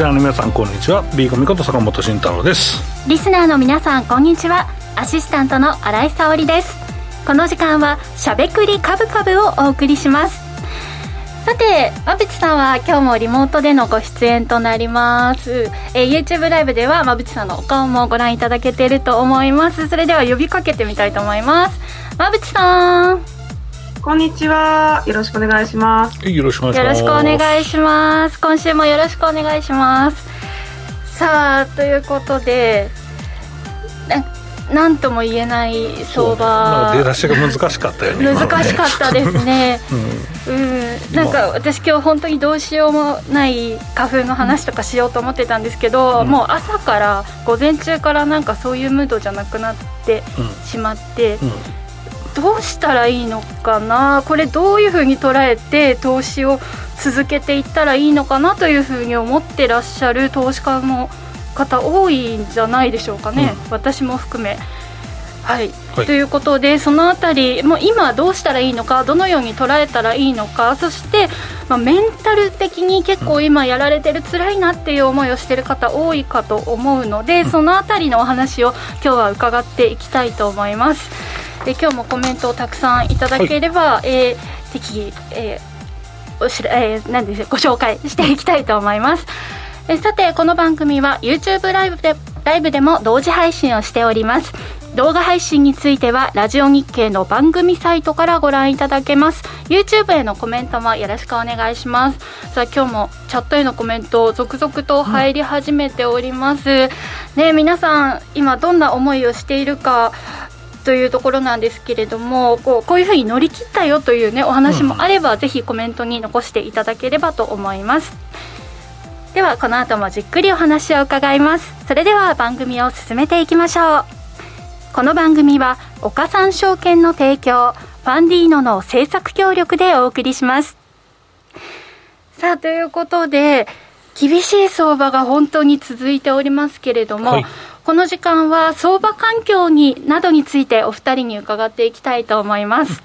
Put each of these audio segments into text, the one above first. スナーの皆さんこんにちは、 B 組こと坂本慎太郎です。リスナーの皆さんこんにちは、アシスタントの新井沙織です。この時間はしゃべくりカブカブをお送りします。さて、馬淵さんは今日もリモートでのご出演となります。YouTube ライブでは馬淵さんのお顔もご覧いただけていると思います。それでは呼びかけてみたいと思います。馬淵さん、こんにちは。よろしくお願いします。よろしくお願いします。今週もよろしくお願いします。さあ、ということで、なんとも言えない相場、出だしが難しかったよね。難しかったですね、なんか私今日本当にどうしようもない花粉の話とかしようと思ってたんですけど、もう朝から午前中からなんかそういうムードじゃなくなってしまって、どうしたらいいのかな、これどういうふうに捉えて投資を続けていったらいいのかなというふうに思ってらっしゃる投資家の方多いんじゃないでしょうかね、私も含め、はい、ということで、そのあたりもう今どうしたらいいのか、どのように捉えたらいいのか、そして、メンタル的に結構今やられてる、辛いなっていう思いをしてる方多いかと思うので、そのあたりのお話を今日は伺っていきたいと思います。で、今日もコメントをたくさんいただければ、適宜、ご紹介していきたいと思います。さて、この番組は YouTube ライブでも同時配信をしております。動画配信についてはラジオ日経の番組サイトからご覧いただけます。 YouTube へのコメントもよろしくお願いします。さあ、今日もチャットへのコメント続々と入り始めております、皆さん今どんな思いをしているかというところなんですけれども、こういうふうに乗り切ったよという、お話もあれば、ぜひコメントに残していただければと思います。ではこの後もじっくりお話を伺います。それでは番組を進めていきましょう。この番組は岡三証券の提供、ファンディーノの制作協力でお送りします。さあ、ということで厳しい相場が本当に続いておりますけれども、この時間は相場環境などについてお二人に伺っていきたいと思います。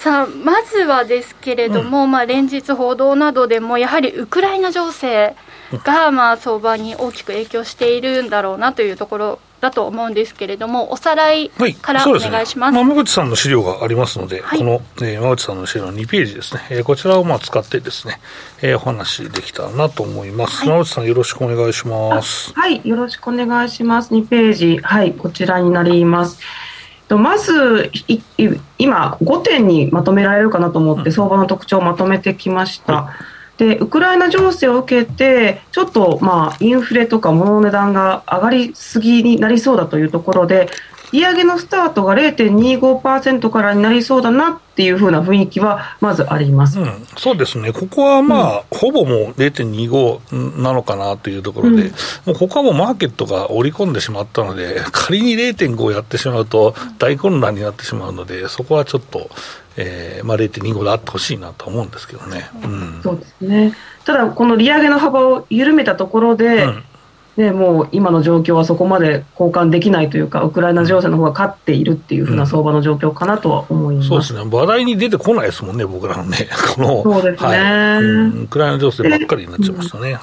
さあ、まずはですけれども、連日報道などでもやはりウクライナ情勢が相場に大きく影響しているんだろうなというところだと思うんですけれども、おさらいからお願いします。馬淵さんの資料がありますので、この馬淵さんの資料の2ページですね、こちらを使ってですね、お話できたらなと思います。馬淵さん、よろしくお願いします。はい、よろしくお願いします。2ページ、はい、こちらになります。まず今5点にまとめられるかなと思って相場の特徴をまとめてきました、でウクライナ情勢を受けてちょっとインフレとか物の値段が上がりすぎになりそうだというところで、利上げのスタートが 0.25% からになりそうだなっていう風な雰囲気はまずあります、そうですね。ここはほぼもう 0.25 なのかなというところで、もうここはもうマーケットが織り込んでしまったので、仮に 0.5 やってしまうと大混乱になってしまうので、そこはちょっと、0.25 であってほしいなと思うんですけどね、そうですね。ただこの利上げの幅を緩めたところで、もう今の状況はそこまで交換できないというか、ウクライナ情勢の方が勝っているっていう風な相場の状況かなとは思います、そうですね。話題に出てこないですもんね、僕らのねそうですね、ウクライナ情勢ばっかりになっちゃいましたね、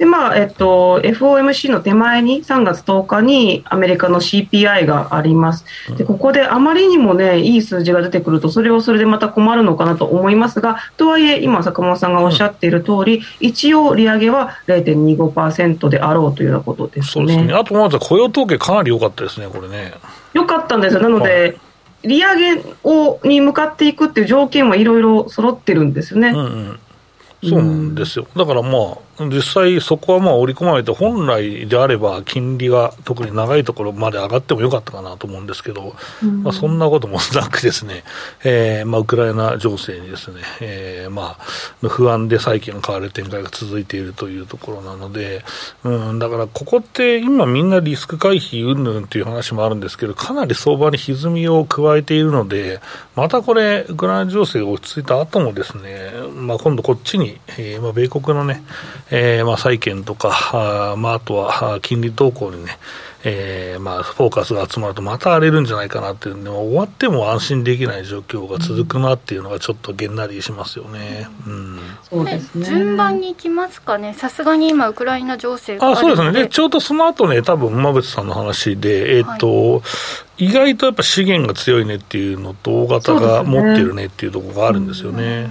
でFOMC の手前に3月10日にアメリカの CPI があります。でここであまりにも、いい数字が出てくると、それはそれでまた困るのかなと思いますが、とはいえ今坂本さんがおっしゃっている通り、一応利上げは 0.25% であろうというようなことですね。そうですね。あとまず雇用統計かなり良かったですね、これね。良かったんですよ。なので、利上げに向かっていくっていう条件はいろいろ揃ってるんですよね。そうなんですよ。だから実際そこは織り込まれて、本来であれば金利が特に長いところまで上がってもよかったかなと思うんですけど、そんなこともなくですね、ウクライナ情勢にですね、不安で債券が買われる展開が続いているというところなので、だからここって今みんなリスク回避云々という話もあるんですけど、かなり相場に歪みを加えているので、またこれウクライナ情勢が落ち着いた後もですね、今度こっちに、米国のね債券とか、あとは金利動向にね、フォーカスが集まるとまた荒れるんじゃないかなっていうので、終わっても安心できない状況が続くなっていうのがちょっとげんなりしますよね。そうですね。順番に行きますかね。さすがに今ウクライナ情勢があるので。そうですね。ちょうどその後ね、多分馬渕さんの話で、意外とやっぱ資源が強いねっていうのと大型が持ってるねっていうところがあるんですよね。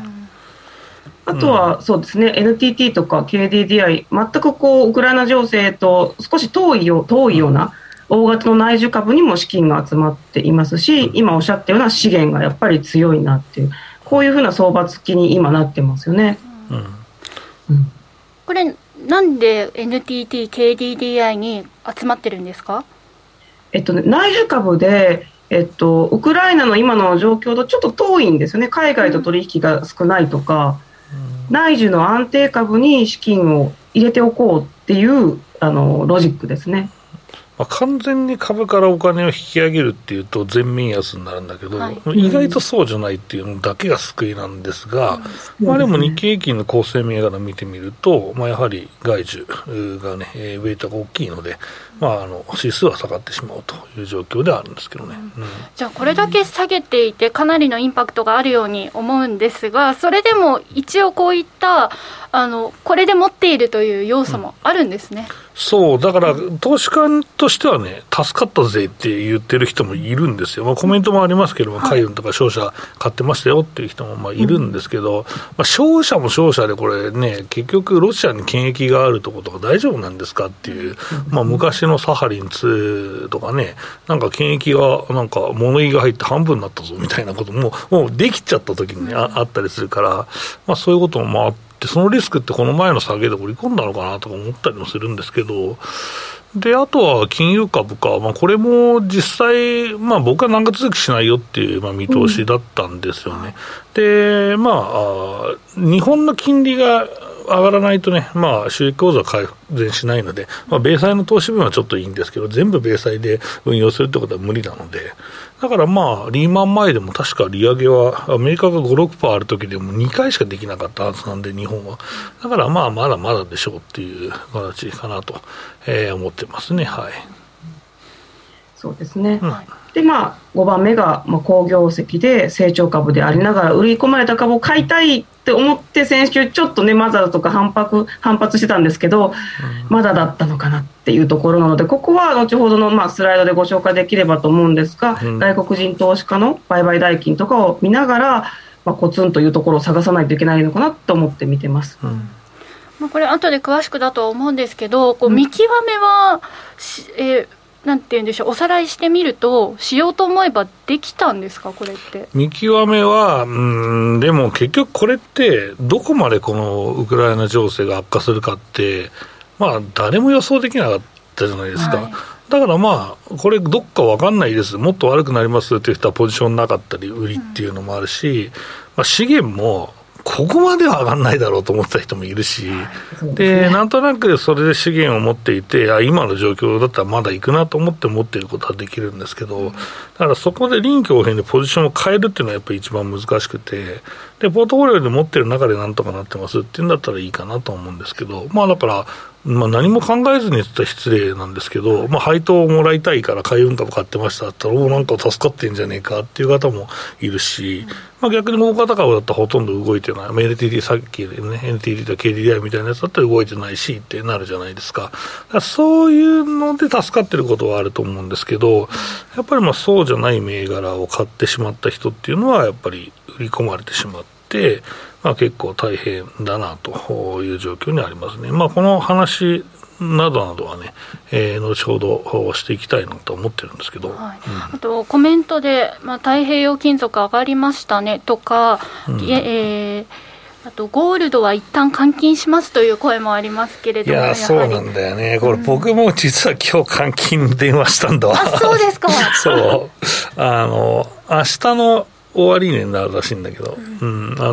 あとはそうですね、NTT とか KDDI 全くウクライナ情勢と少し遠いような大型の内需株にも資金が集まっていますし、今おっしゃったような資源がやっぱり強いなっていう、こういうふうな相場付きに今なってますよね。これなんで NTT、KDDI に集まってるんですか？内需株でウクライナの今の状況とちょっと遠いんですよね。海外と取引が少ないとか、内需の安定株に資金を入れておこうっていうロジックですね。完全に株からお金を引き上げるっていうと全面安になるんだけど、意外とそうじゃないっていうのだけが救いなんですが、でも日経平均の構成銘柄見てみると、やはり外需がね、ウェイトが大きいので、指数は下がってしまうという状況ではあるんですけどね。じゃあこれだけ下げていてかなりのインパクトがあるように思うんですが、それでも一応こういったこれで持っているという要素もあるんですね。そうだから投資家としてはね、助かったぜって言ってる人もいるんですよ。コメントもありますけども、海運とか商社買ってましたよっていう人もいるんですけど、商社も商社でこれね、結局ロシアに権益があるところとか大丈夫なんですかっていう、昔のサハリン2とかね、なんか権益がなんか物言いが入って半分になったぞみたいなことももうできちゃった時に あったりするから、そういうこともあって、そのリスクってこの前の下げで織り込んだのかなとか思ったりもするんですけど、であとは金融株か、これも実際、僕は長続きしないよっていう、見通しだったんですよね。で日本の金利が上がらないとね、収益構造は改善しないので、米債の投資分はちょっといいんですけど、全部米債で運用するってことは無理なので、だからリーマン前でも確か利上げはアメリカが 5-6% ある時でも2回しかできなかったはずなんで、日本はだからまだまだでしょうっていう形かなと、思ってますね。そうですね。で5番目が好業績で成長株でありながら売り込まれた株を買いたいって思って、先週ちょっとねマザーズとか反発してたんですけど、まだだったのかなっていうところなので、ここは後ほどのスライドでご紹介できればと思うんですが、外国人投資家の売買代金とかを見ながら、コツンというところを探さないといけないのかなと思って見てます。これ後で詳しくだとは思うんですけど、見極めはなんて言うんでしょう、おさらいしてみると、しようと思えばできたんですか、これって。見極めはでも結局これってどこまでこのウクライナ情勢が悪化するかって、誰も予想できなかったじゃないですか、だからこれどっか分かんないです、もっと悪くなりますっていう人はポジションなかったり売りっていうのもあるし、資源もここまでは上がらないだろうと思った人もいるし、でなんとなくそれで資源を持っていて、今の状況だったらまだ行くなと思って持っていることはできるんですけど、だからそこで臨機応変でポジションを変えるっていうのはやっぱり一番難しくて、でポートフォリオで持ってる中でなんとかなってますっていうんだったらいいかなと思うんですけど、だから何も考えずに言ったら失礼なんですけど、配当をもらいたいから海運株買ってましただったら、なんか助かってんじゃねえかっていう方もいるし、逆に大型株だったらほとんど動いてない、NTT さっきね NTT と KDDI みたいなやつだったら動いてないしってなるじゃないですか。だからそういうので助かってることはあると思うんですけど、やっぱりそうじゃない銘柄を買ってしまった人っていうのはやっぱり売り込まれてしまって。結構大変だなという状況にありますね。この話などはね、後ほどしていきたいなと思ってるんですけど、あとコメントで、太平洋金属上がりましたねとか、あとゴールドは一旦換金しますという声もありますけれども、そうなんだよね。これ僕も実は今日換金電話したんだわ。そうですか。そう明日の終わりになるらしいんだけど、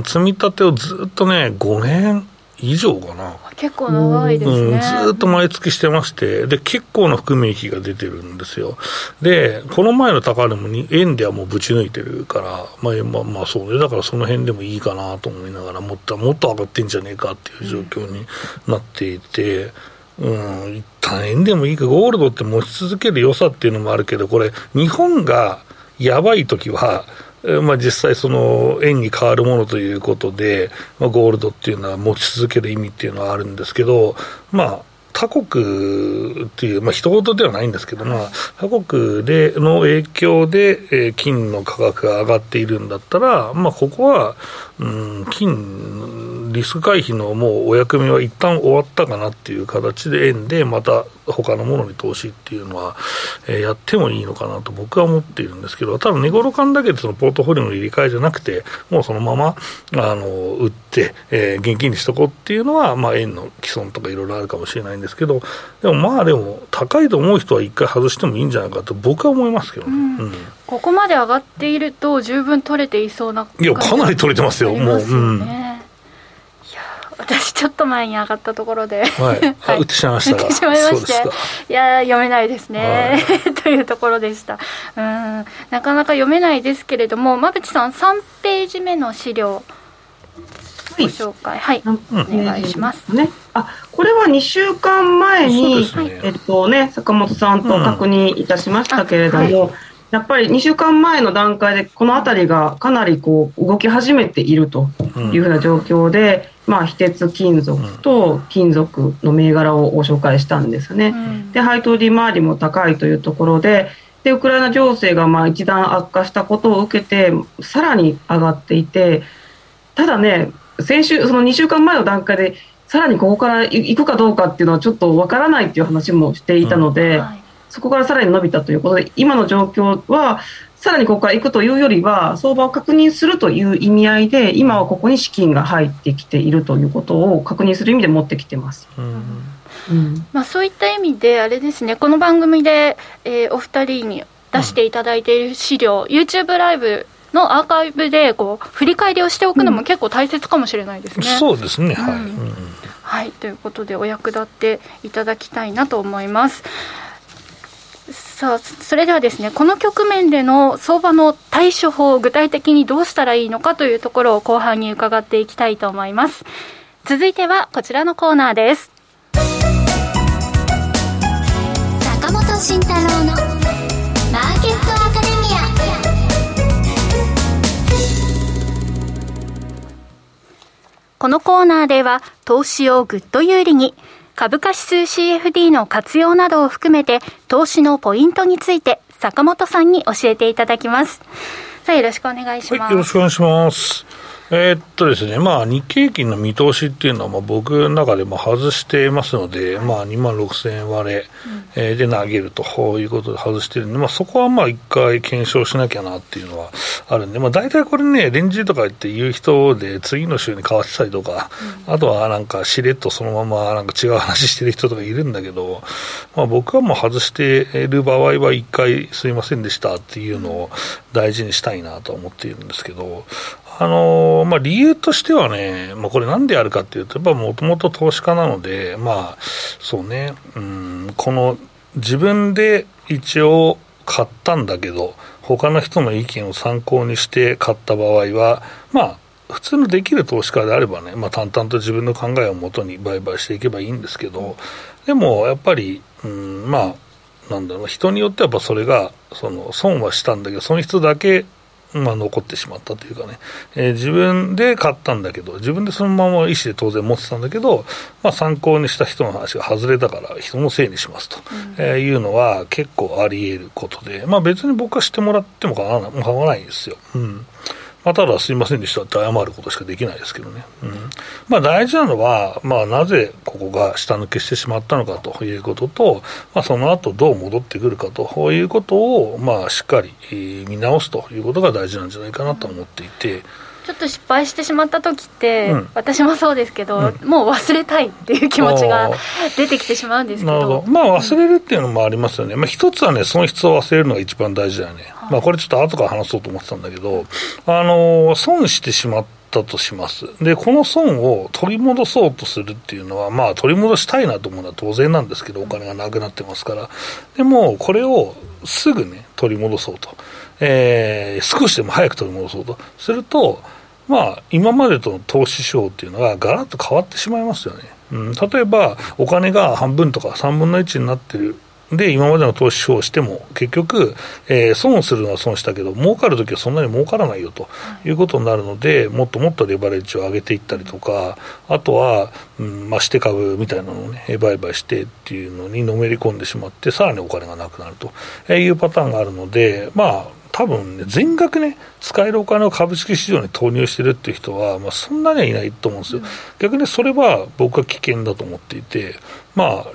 積み立てをずっとね5年以上かな。結構長いですね、うん、ずっと毎月してまして、で結構な含み益が出てるんですよ。でこの前の高値も円ではもうぶち抜いてるから、まあそうね、だからその辺でもいいかなと思いながら、もっと上がってんじゃねえかっていう状況になっていて、一旦円でもいいか、ゴールドって持ち続ける良さっていうのもあるけど、これ日本がやばい時は実際その円に変わるものということで、ゴールドっていうのは持ち続ける意味っていうのはあるんですけど、他国っていう、人事ではないんですけど、他国での影響で、金の価格が上がっているんだったら、ここは、金リスク回避のもうお役目は一旦終わったかなっていう形で、円でまた他のものに投資っていうのは、やってもいいのかなと僕は思っているんですけど、ただ値頃感だけでそのポートフォリオの入れ替えじゃなくて、もうそのまま売って、現金にしとこうっていうのは、円の既存とかいろいろあるかもしれないんですですけど、でも高いと思う人は一回外してもいいんじゃないかと僕は思いますけどね、ここまで上がっていると十分取れていそうな感じ。いやかなり取れてますよ、もう、いや私ちょっと前に上がったところで、はい、売ってしまいました。いや読めないですね、というところでした。なかなか読めないですけれども、馬淵さん3ページ目の資料ご紹介、お願いしますね。これは2週間前に、坂本さんと確認いたしましたけれども、やっぱり2週間前の段階でこの辺りがかなりこう動き始めているというふうな状況で、非鉄金属と金属の銘柄をご紹介したんですね。で配当利回りも高いというところで、ウクライナ情勢が一段悪化したことを受けてさらに上がっていて、ただね、先週その2週間前の段階でさらにここから行くかどうかっていうのはちょっとわからないっていう話もしていたので、そこからさらに伸びたということで、今の状況はさらにここから行くというよりは相場を確認するという意味合いで、今はここに資金が入ってきているということを確認する意味で持ってきてます、そういった意味であれですね、この番組で、お二人に出していただいている資料、YouTube ライブのアーカイブでこう振り返りをしておくのも結構大切かもしれないですね、そうですね、ということでお役立っていただきたいなと思います。さあそれではですね、この局面での相場の対処法、具体的にどうしたらいいのかというところを後半に伺っていきたいと思います。続いてはこちらのコーナーです。坂本慎太郎のマーケットアカデミア。このコーナーでは投資をグッド有利に、株価指数 CFD の活用などを含めて投資のポイントについて坂本さんに教えていただきます。さあよろしくお願いします。よろしくお願いします。ですね、日経平均の見通しっていうのは僕の中でも外してますので、26,000円割れ、で投げるということで外してるんで、そこは一回検証しなきゃなっていうのはあるんで、大体これね、レンジとか言って言う人で次の週に変わってたりとか、あとはしれっとそのまま違う話してる人とかいるんだけど、僕は外してる場合は一回すいませんでしたっていうのを大事にしたいなと思っているんですけど、理由としてはね、これなんでやるかっていうと、もともと投資家なので、この自分で一応買ったんだけど、他の人の意見を参考にして買った場合は、普通のできる投資家であればね、淡々と自分の考えをもとに売買していけばいいんですけど、でもやっぱり、人によってはそれが損はしたんだけど、その人だけ残ってしまったというかね、自分で買ったんだけど、自分でそのまま意思で当然持ってたんだけど、参考にした人の話が外れたから人のせいにしますと、いうのは結構あり得ることで、別に僕は知ってもらっても構わないんですよ。ただすいませんでしたって謝ることしかできないですけどね、大事なのは、なぜここが下抜けしてしまったのかということと、その後どう戻ってくるかということを、しっかり見直すということが大事なんじゃないかなと思っていて、ちょっと失敗してしまった時って、私もそうですけど、もう忘れたいっていう気持ちが出てきてしまうんですけ ど、忘れるっていうのもありますよね。一つはね、損失を忘れるのが一番大事だよね。これちょっと後から話そうと思ってたんだけど、損してしまったしたとします。でこの損を取り戻そうとするっていうのは、まあ取り戻したいなと思うのは当然なんですけど、お金がなくなってますから。でもこれをすぐね取り戻そうと、少しでも早く取り戻そうとすると、まあ今までとの投資手法っていうのがガラッと変わってしまいますよね。例えばお金が半分とか3分の1になってるで今までの投資をしても結局、損するのは損したけど儲かるときはそんなに儲からないよということになるので、もっともっとレバレッジを上げていったりとか、あとは、シテ株みたいなのを、ね、売買してっていうのにのめり込んでしまってさらにお金がなくなるというパターンがあるので、まあ多分、全額ね使えるお金を株式市場に投入してるっていう人は、そんなにはいないと思うんですよ。逆にそれは僕は危険だと思っていて、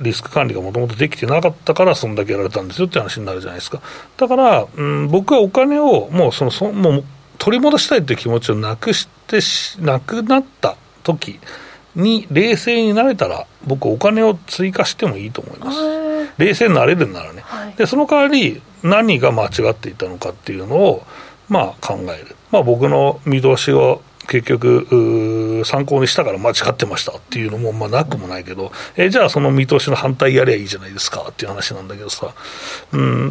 リスク管理がもともとできてなかったからそんだけやられたんですよって話になるじゃないですか。だから、僕はお金をもう取り戻したいという気持ちをなくなった時に冷静になれたら僕お金を追加してもいいと思います。冷静になれるならね、はい、でその代わり何が間違っていたのかっていうのを考える、僕の見通しを結局参考にしたから間違ってましたっていうのもなくもないけど、じゃあその見通しの反対やりゃいいじゃないですかっていう話なんだけどさ、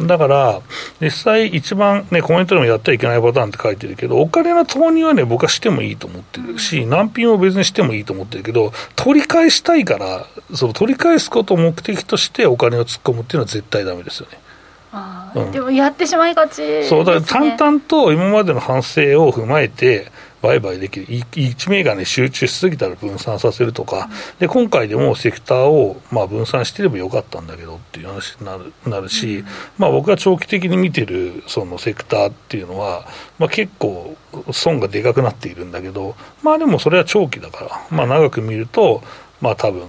だから実際一番ねコメントでもやってはいけないパターンって書いてるけど、お金の投入はね僕はしてもいいと思ってるし、難品を別にしてもいいと思ってるけど、取り返したいからその取り返すことを目的としてお金を突っ込むっていうのは絶対ダメですよね。でもやってしまいがちですね。そうだから淡々と今までの反省を踏まえて売買できる、1銘柄に集中しすぎたら分散させるとか、で今回でもセクターを分散してればよかったんだけどっていう話になるし、僕が長期的に見てるそのセクターっていうのは、結構損がでかくなっているんだけど、でもそれは長期だから、長く見ると多分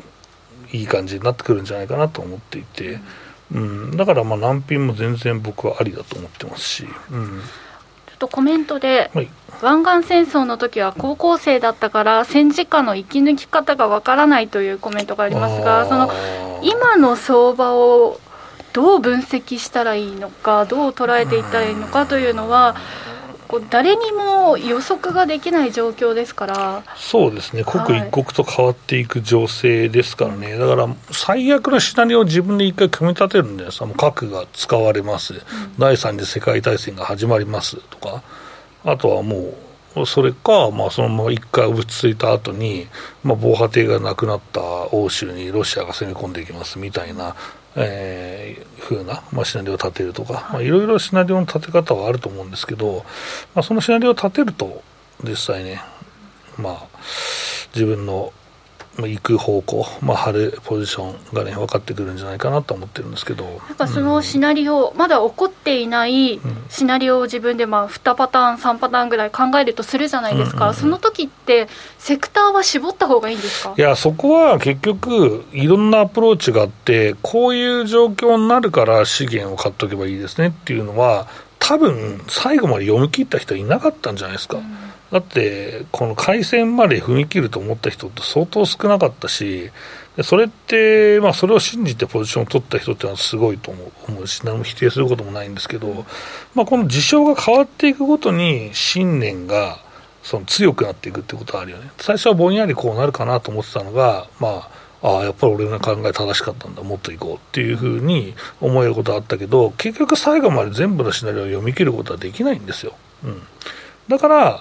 いい感じになってくるんじゃないかなと思っていて、だから難品も全然僕はありだと思ってますし、コメントで、湾岸戦争の時は高校生だったから戦時下の息抜き方がわからないというコメントがありますが、その今の相場をどう分析したらいいのか、どう捉えていったらいいのかというのは誰にも予測ができない状況ですから。そうですね、刻一刻と変わっていく情勢ですからね、だから最悪のシナリオを自分で一回組み立てるんじゃないですか。もう核が使われます、第3次世界大戦が始まりますとか、あとはもうそれか、そのまま一回落ち着いた後に、防波堤がなくなった欧州にロシアが攻め込んでいきますみたいな風な、シナリオを立てるとか、いろいろシナリオの立て方はあると思うんですけど、そのシナリオを立てると実際ね、自分の行く方向、張るポジションがね分かってくるんじゃないかなと思ってるんですけど、なんかそのシナリオ、まだ起こっていないシナリオを自分で2パターン3パターンぐらい考えるとするじゃないですか、その時ってセクターは絞った方がいいんですか。いや、そこは結局いろんなアプローチがあって、こういう状況になるから資源を買っとけばいいですねっていうのは多分最後まで読み切った人はいなかったんじゃないですか、だってこの開戦まで踏み切ると思った人って相当少なかったし、それって、それを信じてポジションを取った人ってのはすごいと思うし、何も否定することもないんですけど、この事象が変わっていくごとに信念がその強くなっていくってことはあるよね。最初はぼんやりこうなるかなと思ってたのが、やっぱり俺の考え正しかったんだ、もっと行こうっていうふうに思えることはあったけど、結局最後まで全部のシナリオを読み切ることはできないんですよ、だから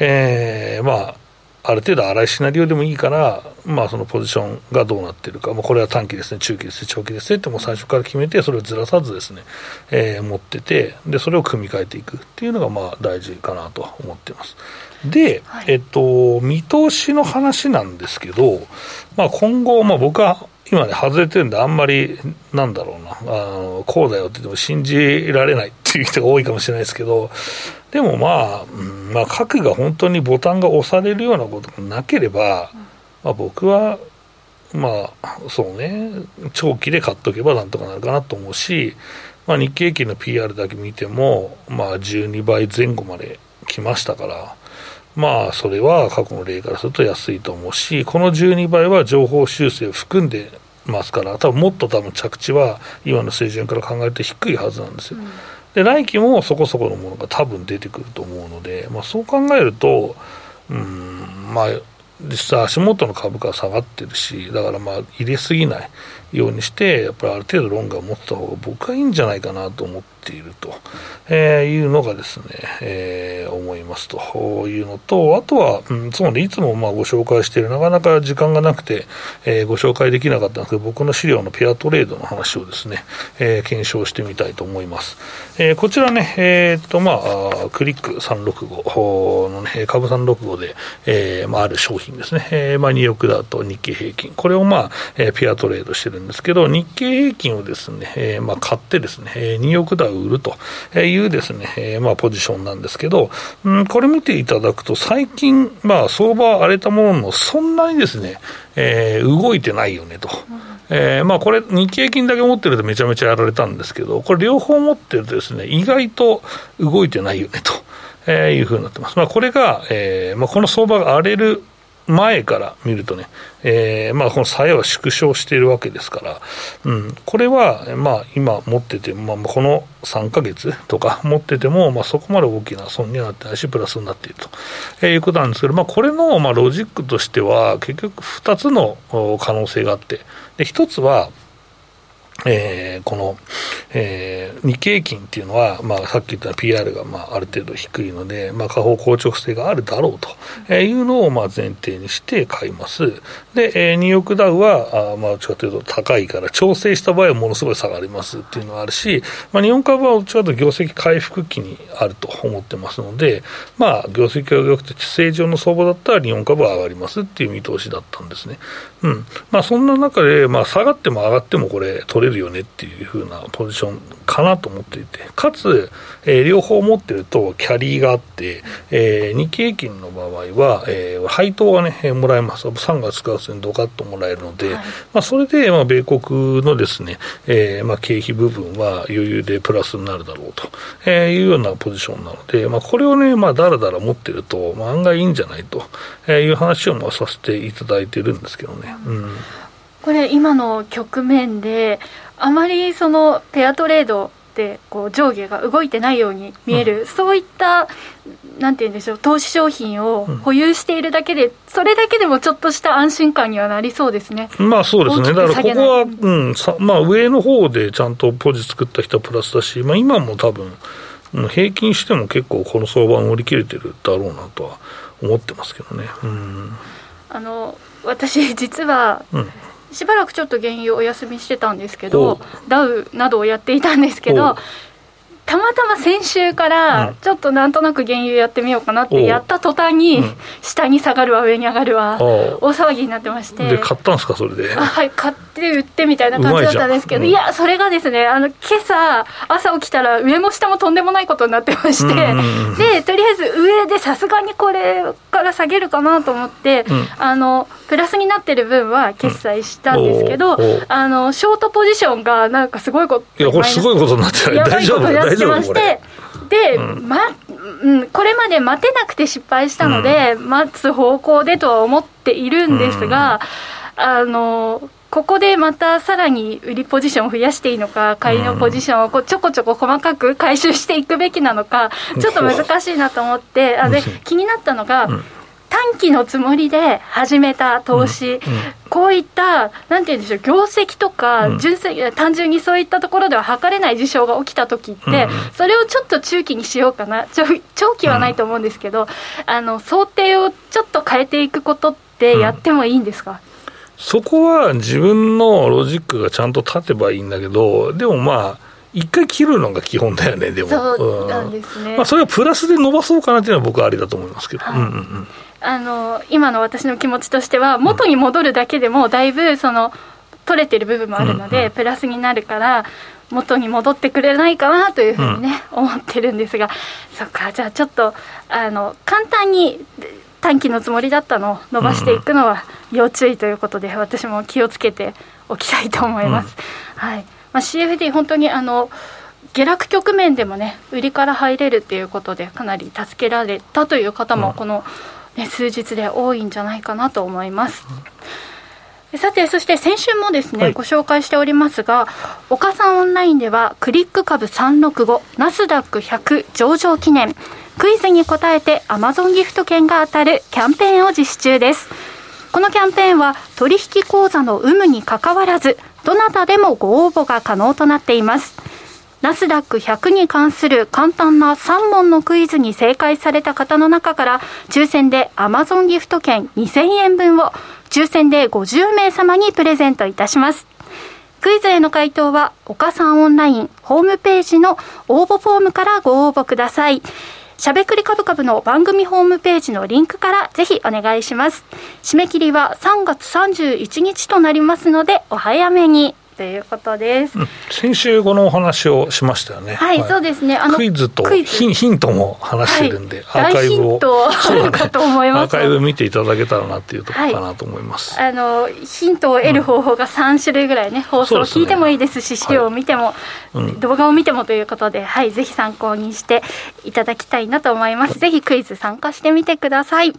ある程度荒いシナリオでもいいから、そのポジションがどうなってるか、これは短期ですね、中期ですね、長期ですねってもう最初から決めて、それをずらさずですね、持ってて、でそれを組み替えていくっていうのが大事かなとは思っています。で、見通しの話なんですけど、今後、僕は今ね外れてるんであんまりこうだよって言っても信じられないっていう人が多いかもしれないですけど、でも核が本当にボタンが押されるようなことがなければ、僕はそうね長期で買っとけばなんとかなるかなと思うし、日経平均の PR だけ見ても12倍前後まで来ましたから。それは過去の例からすると安いと思うし、この12倍は情報修正を含んでますから、多分着地は今の水準から考えると低いはずなんですよ、で来期もそこそこのものが多分出てくると思うので、そう考えると、まあ実際足元の株価は下がってるし、だからまあ入れすぎないようにしてやっぱりある程度ロングを持ってた方が僕はいいんじゃないかなと思っていると、いうのがですね、思いますというのと、あとは、つまりいつもまあご紹介している、なかなか時間がなくて、ご紹介できなかったんですけど、僕の資料のペアトレードの話をですね、検証してみたいと思います。こちらね、まあクリック365のね、株365で、まあある商品ですね、まあニューヨークダウと日経平均、これをまあ、ペアトレードしてるんですけど、日経平均をですね、まあ買ってですね、ニューヨークダウを売るというですね、まあポジションなんですけど、これ見ていただくと最近まあ相場荒れたもののそんなにですね、動いてないよねと、まあこれ日経平均だけ持ってるとめちゃめちゃやられたんですけど、これ両方持ってるとですね、意外と動いてないよねと、いうふうになってます。まあこれが、まあこの相場が荒れる前から見るとね、まあこの差は縮小しているわけですから、これはまあ今持ってて、まあ、この3ヶ月とか持ってても、まあ、そこまで大きな損にはなってないしプラスになっていると、いうことなんですけど、まあ、これのまあロジックとしては結局2つの可能性があって、で1つはこの、日経平均っていうのは、まあ、さっき言った PR が、まあ、ある程度低いので、まあ、下方硬直性があるだろうというのを、まあ、前提にして買います。で、ニューヨークダウは、まあ、ちょっと言うと高いから、調整した場合はものすごい下がりますっていうのはあるし、まあ、日本株はちょっと業績回復期にあると思ってますので、まあ、業績が良くて正常の相場だったら日本株は上がりますっていう見通しだったんですね。まあ、そんな中で、まあ、下がっても上がってもこれ、取れるよねっていう風なポジションかなと思っていて、かつ、両方持ってるとキャリーがあって、日経平均の場合は、配当がねもらえます。3月9月にドカッともらえるので、はい、まあ、それで、まあ、米国のですね、まあ、経費部分は余裕でプラスになるだろうと、いうようなポジションなので、まあ、これをね、まあ、だらだら持ってると、まあ、案外いいんじゃないと、いう話を、まあ、させていただいてるんですけどね。これ今の局面であまりそのペアトレードでこう上下が動いてないように見える、そういったなんて言うんでしょう、投資商品を保有しているだけで、それだけでもちょっとした安心感にはなりそうですね。まあそうですね。だからここは、まあ、上の方でちゃんとポジ作った人はプラスだし、まあ、今も多分平均しても結構この相場乗り切れてるだろうなとは思ってますけどね。私実は、しばらくちょっと原油をお休みしてたんですけど、ダウなどをやっていたんですけど、たまたま先週からちょっとなんとなく原油やってみようかなってやった途端に、下に下がるわ上に上がるわ大騒ぎになってまして。で買ったんですか、それで。はい、買って売ってみたいな感じだったんですけど、いやそれがですね、今朝朝起きたら上も下もとんでもないことになってまして、でとりあえず上でさすがにこれから下げるかなと思って、プラスになってる分は決済したんですけど、ショートポジションがなんかすごいこと、いやこれすごいことになってない、大丈夫大丈夫まして、で、これまで待てなくて失敗したので、待つ方向でとは思っているんですが、ここでまたさらに売りポジションを増やしていいのか、買いのポジションをこうちょこちょこ細かく回収していくべきなのか、ちょっと難しいなと思って、で気になったのが、短期のつもりで始めた投資、こういったなんて言うんでしょう、業績とか純粋、単純にそういったところでは測れない事象が起きた時って、それをちょっと中期にしようかな、長期はないと思うんですけど、想定をちょっと変えていくことってやってもいいんですか？そこは自分のロジックがちゃんと立てばいいんだけど、でもまあ一回切るのが基本だよね。でもそうなんですね。まあ、それをプラスで伸ばそうかなっていうのは僕はありだと思いますけど、今の私の気持ちとしては、元に戻るだけでもだいぶその取れてる部分もあるので、プラスになるから元に戻ってくれないかなというふうにね、思ってるんですが、そっか、じゃあちょっと簡単に短期のつもりだったのを伸ばしていくのは要注意ということで、私も気をつけておきたいと思います。まあ、CFD 本当に下落局面でもね、売りから入れるということでかなり助けられたという方もこの、数日で多いんじゃないかなと思います。さて、そして先週もですね、ご紹介しておりますが、岡さんオンラインではクリック株365、ナスダック100上場記念、クイズに答えて Amazon ギフト券が当たるキャンペーンを実施中です。このキャンペーンは取引口座の有無にかかわらず、どなたでもご応募が可能となっています。ナスダック100に関する簡単な3問のクイズに正解された方の中から、抽選で Amazon ギフト券2000円分を抽選で50名様にプレゼントいたします。クイズへの回答は岡さんオンラインホームページの応募フォームからご応募ください。しゃべくりカブカブの番組ホームページのリンクからぜひお願いします。締め切りは3月31日となりますので、お早めにということです。先週このお話をしましたよね。はい、そうですね。クイズとヒントも話してるんで、はい、アーカイブを、大ヒントあるかと思います。アーカイブ見ていただけたらなっていうところかなと思います。はい、ヒントを得る方法が3種類ぐらいね、放送を聞いてもいいですし、資料を見ても、動画を見てもということで、はい、ぜひ参考にしていただきたいなと思います。ぜひクイズ参加してみてください。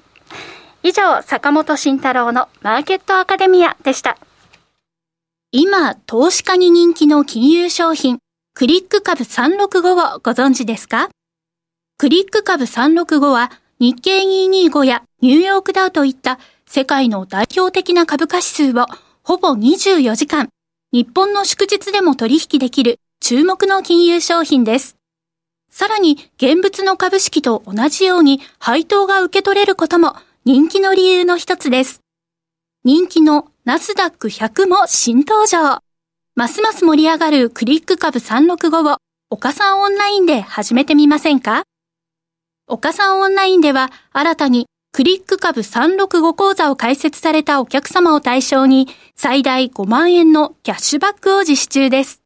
以上、坂本慎太郎のマーケットアカデミアでした。今、投資家に人気の金融商品、クリック株365をご存知ですか？クリック株365は、日経225やニューヨークダウといった世界の代表的な株価指数をほぼ24時間、日本の祝日でも取引できる注目の金融商品です。さらに、現物の株式と同じように配当が受け取れることも人気の理由の一つです。人気のナスダック100も新登場。ますます盛り上がるクリック株365を岡さんオンラインで始めてみませんか？岡さんオンラインでは、新たにクリック株365口座を開設されたお客様を対象に最大5万円のキャッシュバックを実施中です。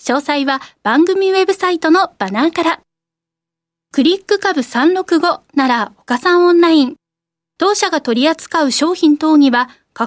詳細は番組ウェブサイトのバナーから。クリック株365なら岡さんオンライン。当社が取り扱う商品等には価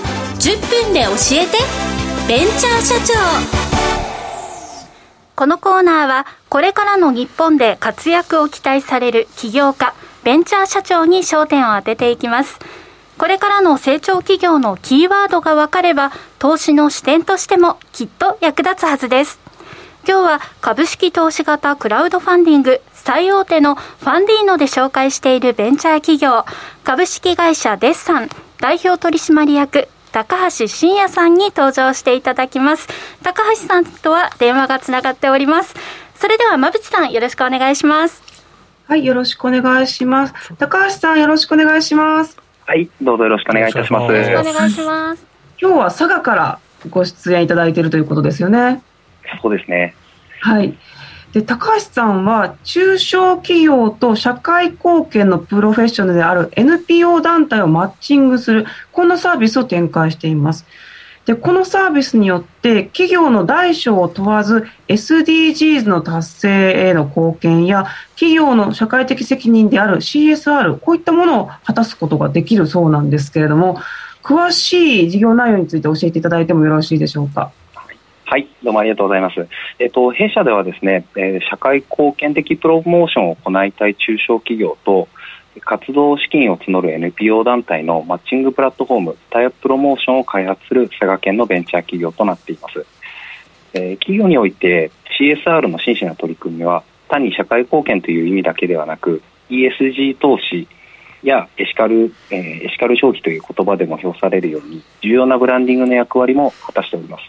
10分で教えてベンチャー社長。このコーナーは、これからの日本で活躍を期待される起業家、ベンチャー社長に焦点を当てていきます。これからの成長企業のキーワードが分かれば、投資の視点としてもきっと役立つはずです。今日は株式投資型クラウドファンディング最大手のファンディーノで紹介しているベンチャー企業、株式会社デッサン代表取締役高橋真也さんに登場していただきます。高橋さんとは電話がつながっております。それでは馬渕さん、よろしくお願いします。はい、よろしくお願いします。高橋さん、よろしくお願いします。はい、どうぞよろしくお願いいたします。よろしくお願いします。今日は佐賀からご出演いただいているということですよね。そうですね。はい。で、高橋さんは中小企業と社会貢献のプロフェッショナルである NPO 団体をマッチングする、こんなサービスを展開しています。で、このサービスによって企業の大小を問わず SDGs の達成への貢献や企業の社会的責任である CSR、 こういったものを果たすことができるそうなんですけれども、詳しい事業内容について教えていただいてもよろしいでしょうか。はい、どうもありがとうございます。弊社ではですね、社会貢献的プロモーションを行いたい中小企業と、活動資金を募る NPO 団体のマッチングプラットフォーム、タイアッププロモーションを開発する佐賀県のベンチャー企業となっています。企業において CSR の真摯な取り組みは、単に社会貢献という意味だけではなく、ESG 投資やエシカル消費という言葉でも評されるように、重要なブランディングの役割も果たしております。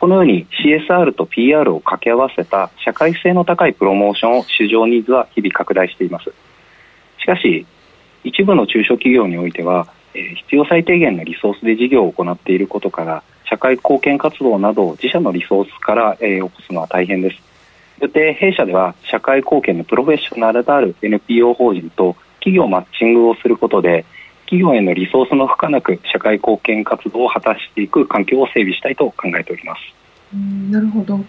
このように CSR と PR を掛け合わせた社会性の高いプロモーションを市場ニーズは日々拡大しています。しかし、一部の中小企業においては必要最低限のリソースで事業を行っていることから、社会貢献活動などを自社のリソースから起こすのは大変です。よって弊社では、社会貢献のプロフェッショナルである NPO 法人と企業マッチングをすることで、企業へのリソースの負荷なく社会貢献活動を果たしていく環境を整備したいと考えております。なるほど。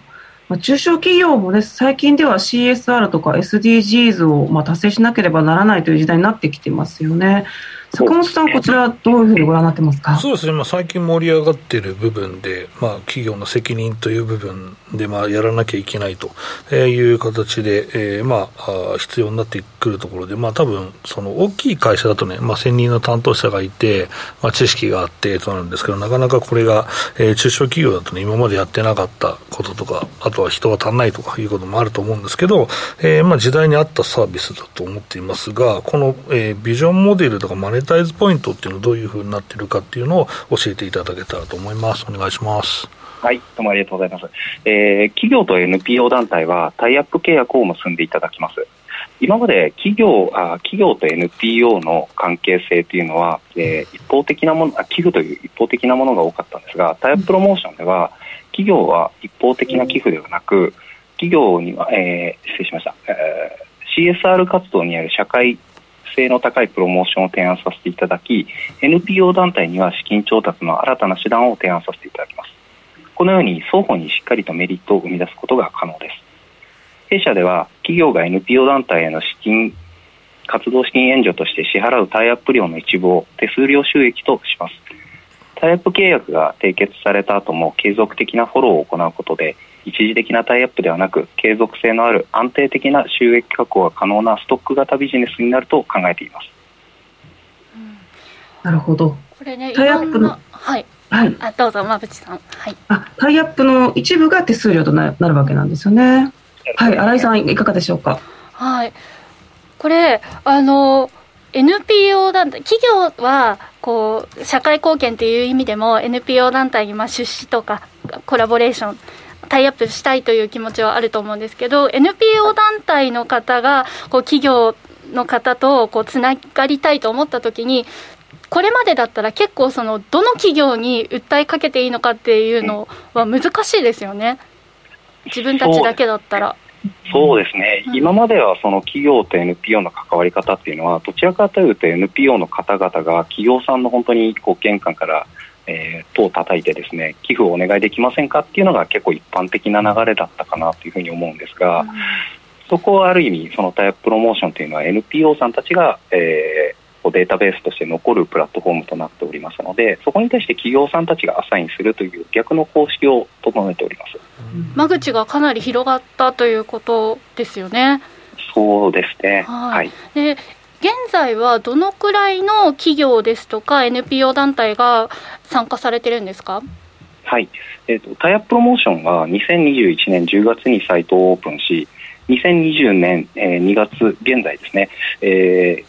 中小企業もです、最近では CSR とか SDGs を達成しなければならないという時代になってきてますよね。坂本さん、こちらどういうふうにご覧になってますか？そうですね、最近盛り上がっている部分で、企業の責任という部分で、やらなきゃいけないという形で、必要になってくるところで、多分その大きい会社だとね、専任の担当者がいて、知識があってとなるんですけど、なかなかこれが、中小企業だとね、今までやってなかったこととか、あとは人が足んないとかいうこともあると思うんですけど、時代に合ったサービスだと思っていますが、この、ビジョンモデルとかマネタイズポイントっていうのはどういう風になっているかっていうのを教えていただけたらと思います。お願いします。はい、どうもありがとうございます。企業と NPO 団体はタイアップ契約を結んでいただきます。今まで企業と NPO の関係性というのは、一方的なもの、寄付という一方的なものが多かったんですが、タイアッププロモーションでは企業は一方的な寄付ではなく、企業には、失礼しました、CSR 活動にある社会性の高いプロモーションを提案させていただき、 NPO 団体には資金調達の新たな手段を提案させていただきます。このように双方にしっかりとメリットを生み出すことが可能です。弊社では企業が NPO 団体への活動資金援助として支払うタイアップ料の一部を手数料収益とします。タイアップ契約が締結された後も継続的なフォローを行うことで、一時的なタイアップではなく継続性のある安定的な収益確保が可能なストック型ビジネスになると考えています。なるほど。これね、タイアップの、はいはい、どうぞ馬渕さん、はい、タイアップの一部が手数料となるわけなんですよね。はい、新井さんいかがでしょうか？はい、これNPO 団体、企業はこう社会貢献という意味でも NPO 団体に出資とかコラボレーションタイアップしたいという気持ちはあると思うんですけど、 NPO 団体の方がこう企業の方とこうつながりたいと思った時に、これまでだったら結構そのどの企業に訴えかけていいのかっていうのは難しいですよね、自分たちだけだったら。そうですね、うん、今まではその企業と NPO の関わり方っていうのはどちらかというと NPO の方々が企業さんの本当にこう玄関からを叩いてですね、寄付をお願いできませんかっていうのが結構一般的な流れだったかなというふうに思うんですが、うん、そこはある意味そのタイアッププロモーションというのは NPO さんたちが、データベースとして残るプラットフォームとなっておりますので、そこに対して企業さんたちがアサインするという逆の方式を整えております。間口がかなり広がったということですよね。そうですね、はい、で現在はどのくらいの企業ですとか NPO 団体が参加されてるんですか？はい、タイアッププロモーションは2021年10月にサイトをオープンし、2020年、2月現在ですね、で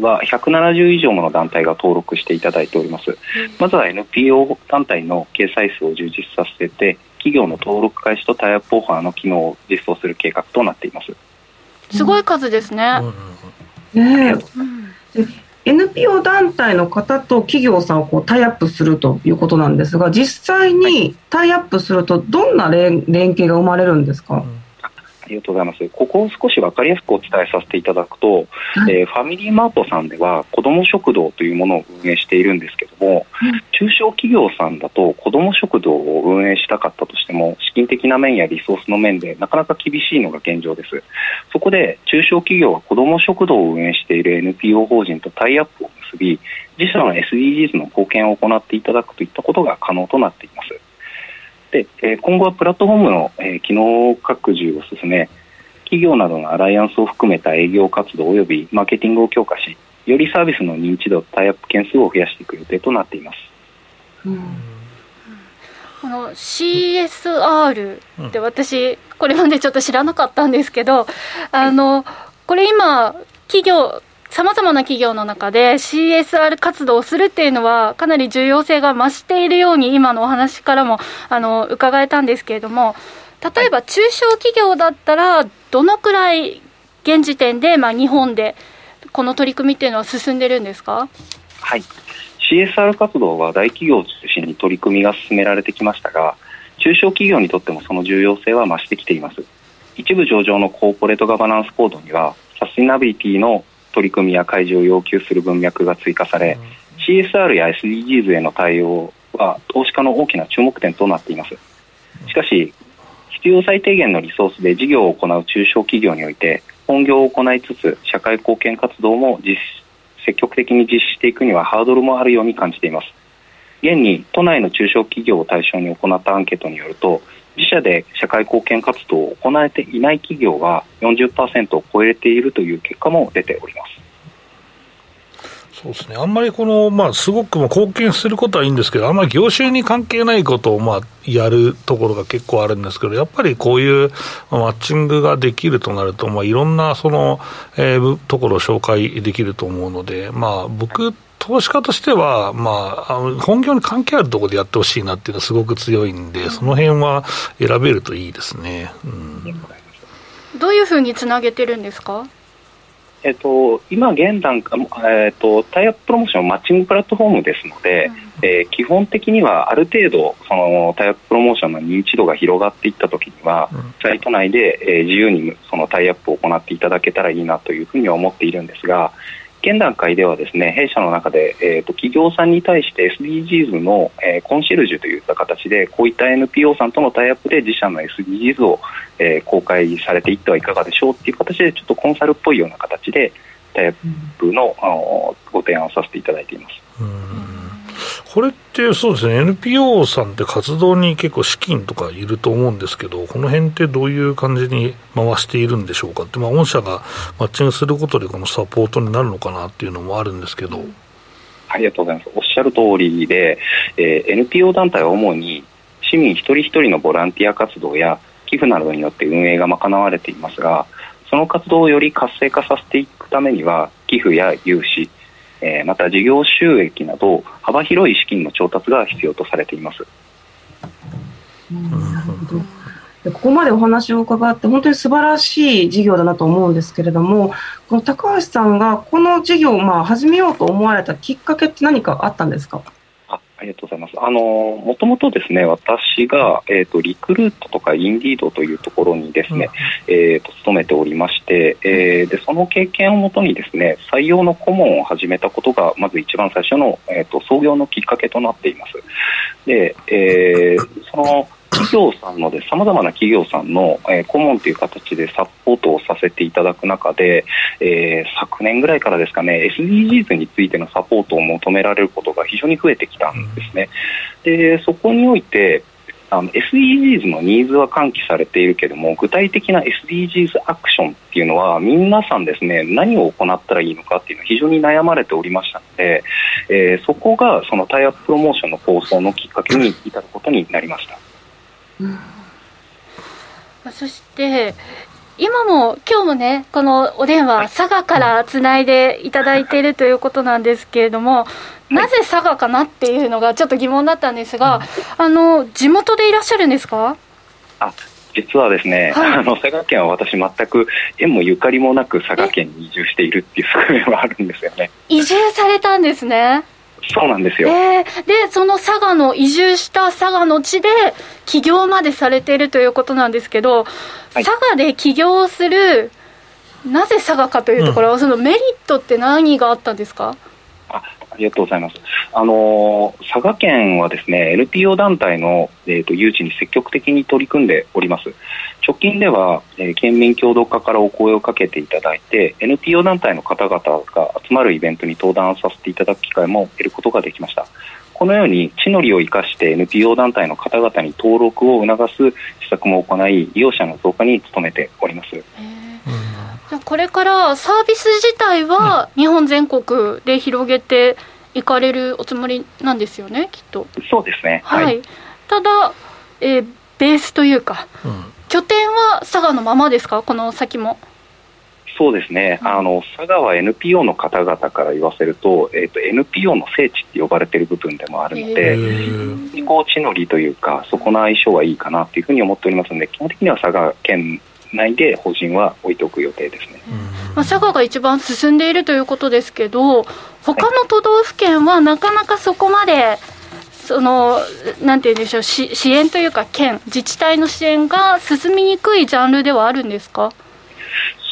は170以上もの団体が登録していただいております。まずは NPO 団体の掲載数を充実させて、企業の登録開始とタイアップオファーの機能を実装する計画となっています。すごい数ですね、NPO 団体の方と企業さんをこうタイアップするということなんですが、実際にタイアップするとどんな 連携が生まれるんですか？ありがとうございます。ここを少し分かりやすくお伝えさせていただくと、はい、ファミリーマートさんでは子ども食堂というものを運営しているんですけども、うん、中小企業さんだと子ども食堂を運営したかったとしても資金的な面やリソースの面でなかなか厳しいのが現状です。そこで中小企業は子ども食堂を運営している NPO 法人とタイアップを結び、自社の SDGs の貢献を行っていただくといったことが可能となっています。で、今後はプラットフォームの機能拡充を進め、企業などのアライアンスを含めた営業活動及びマーケティングを強化し、よりサービスの認知度とタイアップ件数を増やしていく予定となっています。この CSR って私これまでちょっと知らなかったんですけど、これ今企業さまざまな企業の中で CSR 活動をするっていうのはかなり重要性が増しているように今のお話からも伺えたんですけれども、例えば中小企業だったらどのくらい現時点で、日本でこの取り組みっていうのは進んでるんですか？はい、CSR 活動は大企業を中心に取り組みが進められてきましたが、中小企業にとってもその重要性は増してきています。一部上場のコーポレートガバナンスコードにはサステナビリティの取り組みや開示を要求する文脈が追加され、CSR や SDGs への対応は投資家の大きな注目点となっています。しかし、必要最低限のリソースで事業を行う中小企業において、本業を行いつつ社会貢献活動も積極的に実施していくにはハードルもあるように感じています。現に都内の中小企業を対象に行ったアンケートによると、自社で社会貢献活動を行えていない企業は 40% を超えているという結果も出ております。そうですね、あんまりこの、すごく貢献することはいいんですけど、あんまり業種に関係ないことをやるところが結構あるんですけど、やっぱりこういうマッチングができるとなると、いろんなその、ところを紹介できると思うので、僕投資家としては、本業に関係あるところでやってほしいなっていうのはすごく強いんで、その辺は選べるといいですね。どういうふうにつなげてるんですか？今現段階、タイアッププロモーションはマッチングプラットフォームですので、基本的にはある程度そのタイアッププロモーションの認知度が広がっていったときには、サイト内で、自由にそのタイアップを行っていただけたらいいなというふうには思っているんですが、現段階ではですね、弊社の中で、企業さんに対して SDGs の、コンシェルジュといった形で、こういった NPO さんとのタイアップで自社の SDGs を、公開されていってはいかがでしょうという形で、ちょっとコンサルっぽいような形でタイアップの、ご提案をさせていただいています。これってそうですね、NPO さんって活動に結構資金とかいると思うんですけど、この辺ってどういう感じに回しているんでしょうかって、御社がマッチングすることでこのサポートになるのかなっていうのもあるんですけど。ありがとうございます。おっしゃる通りで、NPO 団体は主に市民一人一人のボランティア活動や寄付などによって運営が賄われていますが、その活動をより活性化させていくためには、寄付や融資、また事業収益など幅広い資金の調達が必要とされています。なるほど。ここまでお話を伺って本当に素晴らしい事業だなと思うんですけれども、この高橋さんがこの事業を始めようと思われたきっかけって何かあったんですか？ありがとうございます。もともとですね、私が、リクルートとかインディードというところにですね、勤めておりまして、でその経験をもとにですね、採用の顧問を始めたことがまず一番最初の、創業のきっかけとなっています。で、その企業さんので様々な企業さんの、顧問という形でサポートをさせていただく中で、昨年ぐらいからですかね、 SDGs についてのサポートを求められることが非常に増えてきたんですね。でそこにおいてSDGs のニーズは喚起されているけれども、具体的な SDGs アクションっていうのは皆さんですね、何を行ったらいいのかっていうのは非常に悩まれておりましたので、そこがそのタイアッププロモーションの構想のきっかけに至ることになりました。そして今日もね、このお電話、佐賀からつないでいただいているということなんですけれども、なぜ佐賀かなっていうのがちょっと疑問だったんですが、地元でいらっしゃるんですか？実はですね、佐賀県は私全く縁もゆかりもなく佐賀県に移住しているっていう側面はあるんですよね。移住されたんですね。そうなんですよ。でその佐賀の移住した佐賀の地で起業までされているということなんですけど、佐賀で起業をする、なぜ佐賀かというところは、そのメリットって何があったんですか？ありがとうございます。佐賀県はですね、 NPO 団体の、誘致に積極的に取り組んでおります。直近では、県民協同課からお声をかけていただいて、 NPO 団体の方々が集まるイベントに登壇させていただく機会も得ることができました。このように地の利を生かして NPO 団体の方々に登録を促す施策も行い、利用者の増加に努めております。これからサービス自体は日本全国で広げていかれるおつもりなんですよね、きっと。そうですね、はい、ただ、ベースというか、拠点は佐賀のままですか、この先も。そうですね、佐賀は NPO の方々から言わせると、NPO の聖地って呼ばれている部分でもあるので、地の利というか、そこの相性はいいかなというふうに思っておりますので、基本的には佐賀県内で法人は置いておく予定ですね。佐賀が一番進んでいるということですけど、他の都道府県はなかなかそこまでそのなんて言うんでしょう、支援というか、県自治体の支援が進みにくいジャンルではあるんですか？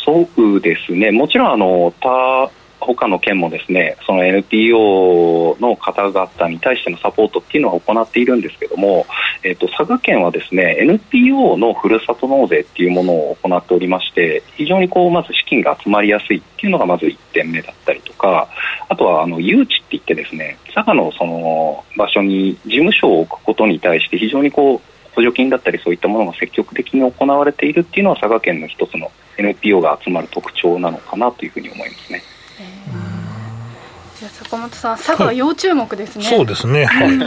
そうですね、もちろん他の県もですね、その NPO の方々に対してのサポートっていうのは行っているんですけども、佐賀県はですね NPO のふるさと納税っていうものを行っておりまして、非常にこうまず資金が集まりやすいっていうのがまず1点目だったりとか、あとは誘致って言ってですね、佐賀のその場所に事務所を置くことに対して非常にこう補助金だったりそういったものが積極的に行われているっていうのは佐賀県の一つの NPO が集まる特徴なのかなというふうに思いますね。じゃあ坂本さん、佐賀は要注目ですね。はい、そうですね、はい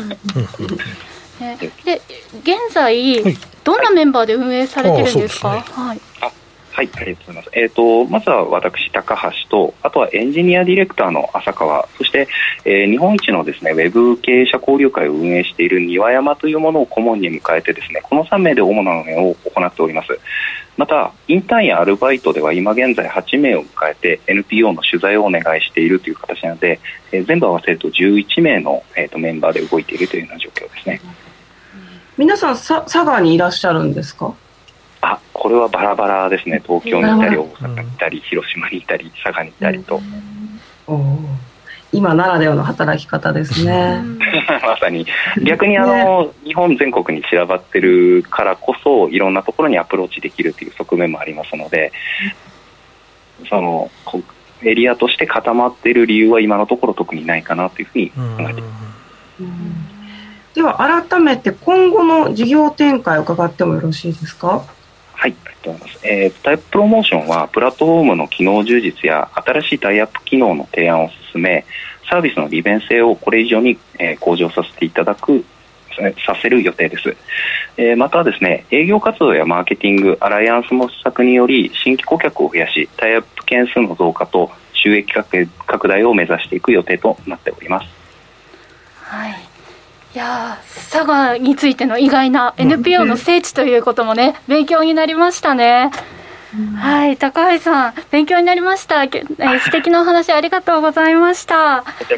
で現在、はい、どんなメンバーで運営されてるんですか？はい、ありがとうございます。まずは私高橋と、あとはエンジニアディレクターの浅川、そして、日本一のですねウェブ経営者交流会を運営している庭山というものを顧問に迎えてですね、この3名で主な運営を行っております。またインターンやアルバイトでは今現在8名を迎えて NPO の取材をお願いしているという形なので、全部合わせると11名の、メンバーで動いているというような状況ですね。皆さん佐賀にいらっしゃるんですか？これはバラバラですね。東京にいたり大阪にいたり広島にいたり佐賀にいたりと、今ならではの働き方ですねまさに逆に日本全国に散らばってるからこそいろんなところにアプローチできるという側面もありますので、そのエリアとして固まっている理由は今のところ特にないかなというふうに考えています。では改めて今後の事業展開を伺ってもよろしいですか？はい、ありがとうございます。タイププロモーションはプラットフォームの機能充実や新しいタイアップ機能の提案を進め、サービスの利便性をこれ以上に向上させる予定です。またですね、営業活動やマーケティング、アライアンスの施策により新規顧客を増やし、タイアップ件数の増加と収益拡大を目指していく予定となっております。はい、いや佐賀についての意外な NPO の聖地ということもね、勉強になりましたね。はい、高橋さん勉強になりました。素敵なお話ありがとうございました来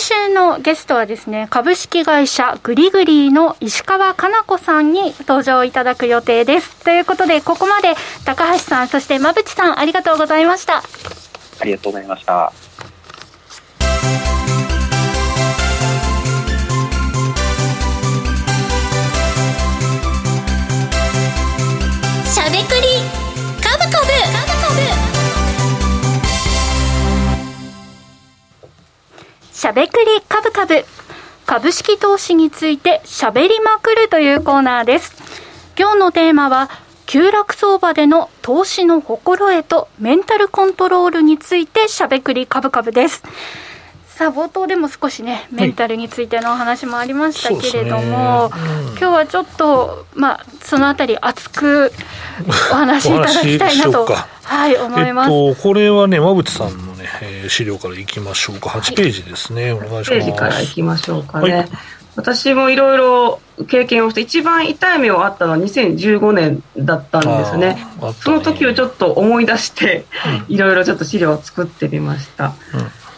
週のゲストはですね、株式会社グリグリの石川かな子さんに登場いただく予定です。ということで、ここまで高橋さん、そして馬淵さん、ありがとうございました。ありがとうございました。しゃべくりカブカブ、株式投資についてしゃべりまくるというコーナーです。今日のテーマは急落相場での投資の心得とメンタルコントロールについてしゃべくりカブカブです。さあ、冒頭でも少しねメンタルについてのお話もありましたけれども、今日はちょっと、そのあたり熱くお話しいただきたいなと思います。これはね、馬淵さんのね、資料からいきましょうか。8ページですね、お願いします。8ページからいきましょうかね。はい、私もいろいろ経験をして、一番痛い目をあったのは2015年だったんですね。その時をちょっと思い出して、いろいろちょっと資料を作ってみました。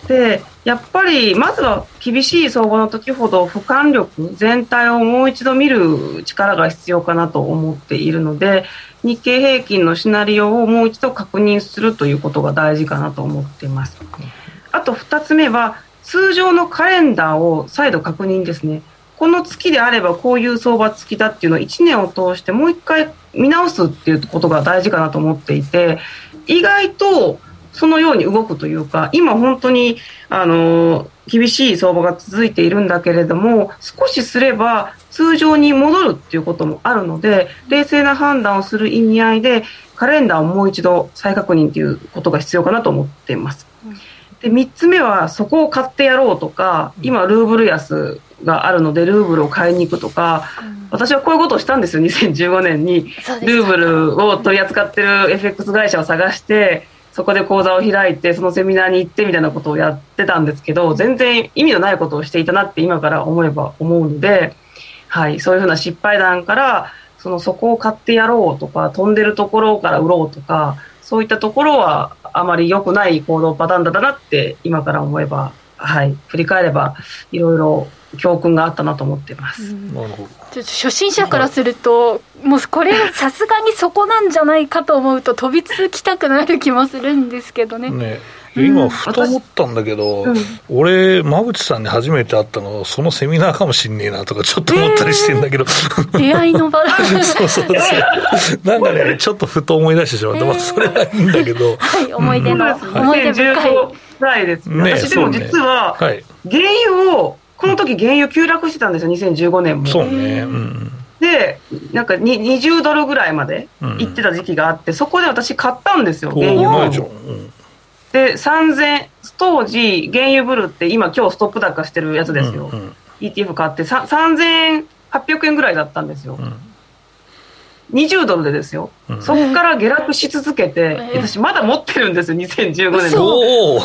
でやっぱりまずは厳しい相場の時ほど俯瞰力全体をもう一度見る力が必要かなと思っているので、日経平均のシナリオをもう一度確認するということが大事かなと思っています。あと2つ目は通常のカレンダーを再度確認ですね。この月であればこういう相場月だっていうのを1年を通してもう一回見直すっていうことが大事かなと思っていて、意外とそのように動くというか、今本当に厳しい相場が続いているんだけれども、少しすれば通常に戻るっていうこともあるので、冷静な判断をする意味合いでカレンダーをもう一度再確認ということが必要かなと思っています。で3つ目はそこを買ってやろうとか、今ルーブル安があるのでルーブルを買いに行くとか、私はこういうことをしたんですよ。2015年にルーブルを取り扱っている FX 会社を探してそこで講座を開いてそのセミナーに行ってみたいなことをやってたんですけど、全然意味のないことをしていたなって今から思えば思うので、そういうふうな失敗談から、そこを買ってやろうとか飛んでるところから売ろうとか、そういったところはあまり良くない行動パターンだなって今から思えばはい、振り返ればいろいろ教訓があったなと思っています。うん、初心者からするともうこれさすがにそこなんじゃないかと思うと飛びつきたくなる気もするんですけど ね今ふと思ったんだけど、俺馬淵さんに初めて会ったのそのセミナーかもしんねえなとかちょっと思ったりしてんだけど、出会いの場そうなんかねちょっとふと思い出してしまって、まあ、それはいいんだけど、はい、思い出の、思い出深いないですね。私でも実は、はい、原油をこの時原油急落してたんですよ2015年も。そうね、うん、でなんか20ドルぐらいまで行ってた時期があって、そこで私買ったんですよ原油を。うん、で3000当時原油ブルって今日ストップ高してるやつですよ、うんうん、ETF 買って3800円ぐらいだったんですよ、20ドルでですよ、そこから下落し続けて、私まだ持ってるんですよ2015年の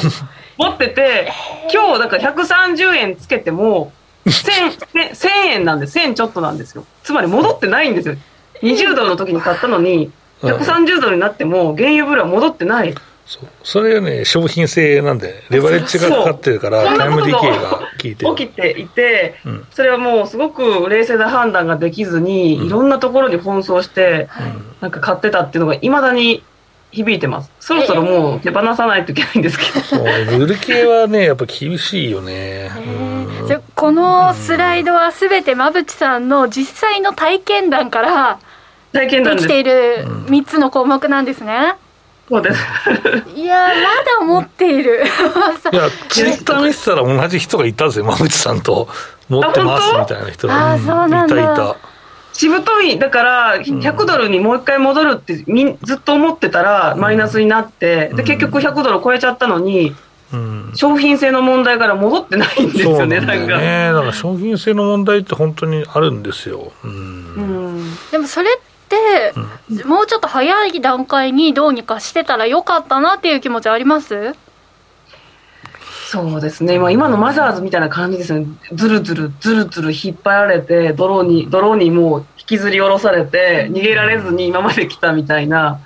持ってて、今日だから130円つけても 1000円なんで1000ちょっとなんですよ。つまり戻ってないんですよ。20ドルの時に買ったのに130ドルになっても原油ブルは戻ってない。それはね商品性なんでレバレッジがかかってるからタイムディケイが起きていて、それはもうすごく冷静な判断ができずに、いろんなところに奔走してなんか買ってたっていうのがいまだに響いてます。そろそろもう手放さないといけないんですけど、ブル系はねやっぱ厳しいよね。じゃこのスライドは全て馬淵さんの実際の体験談からできている3つの項目なんですね。そうですいやまだ持っているいやツイッター見てたら同じ人がいたんですよ、馬淵さんと持ってますみたいな人が、いたしぶとい。だから100ドルにもう一回戻るってずっと思ってたらマイナスになって、で結局100ドル超えちゃったのに、商品性の問題から戻ってないんですよね。だから商品性の問題って本当にあるんですよ。でもそれでもうちょっと早い段階にどうにかしてたらよかったなっていう気持ちあります？そうですね、今のマザーズみたいな感じですね。ずるずる引っ張られて泥にもう引きずり下ろされて逃げられずに今まで来たみたいな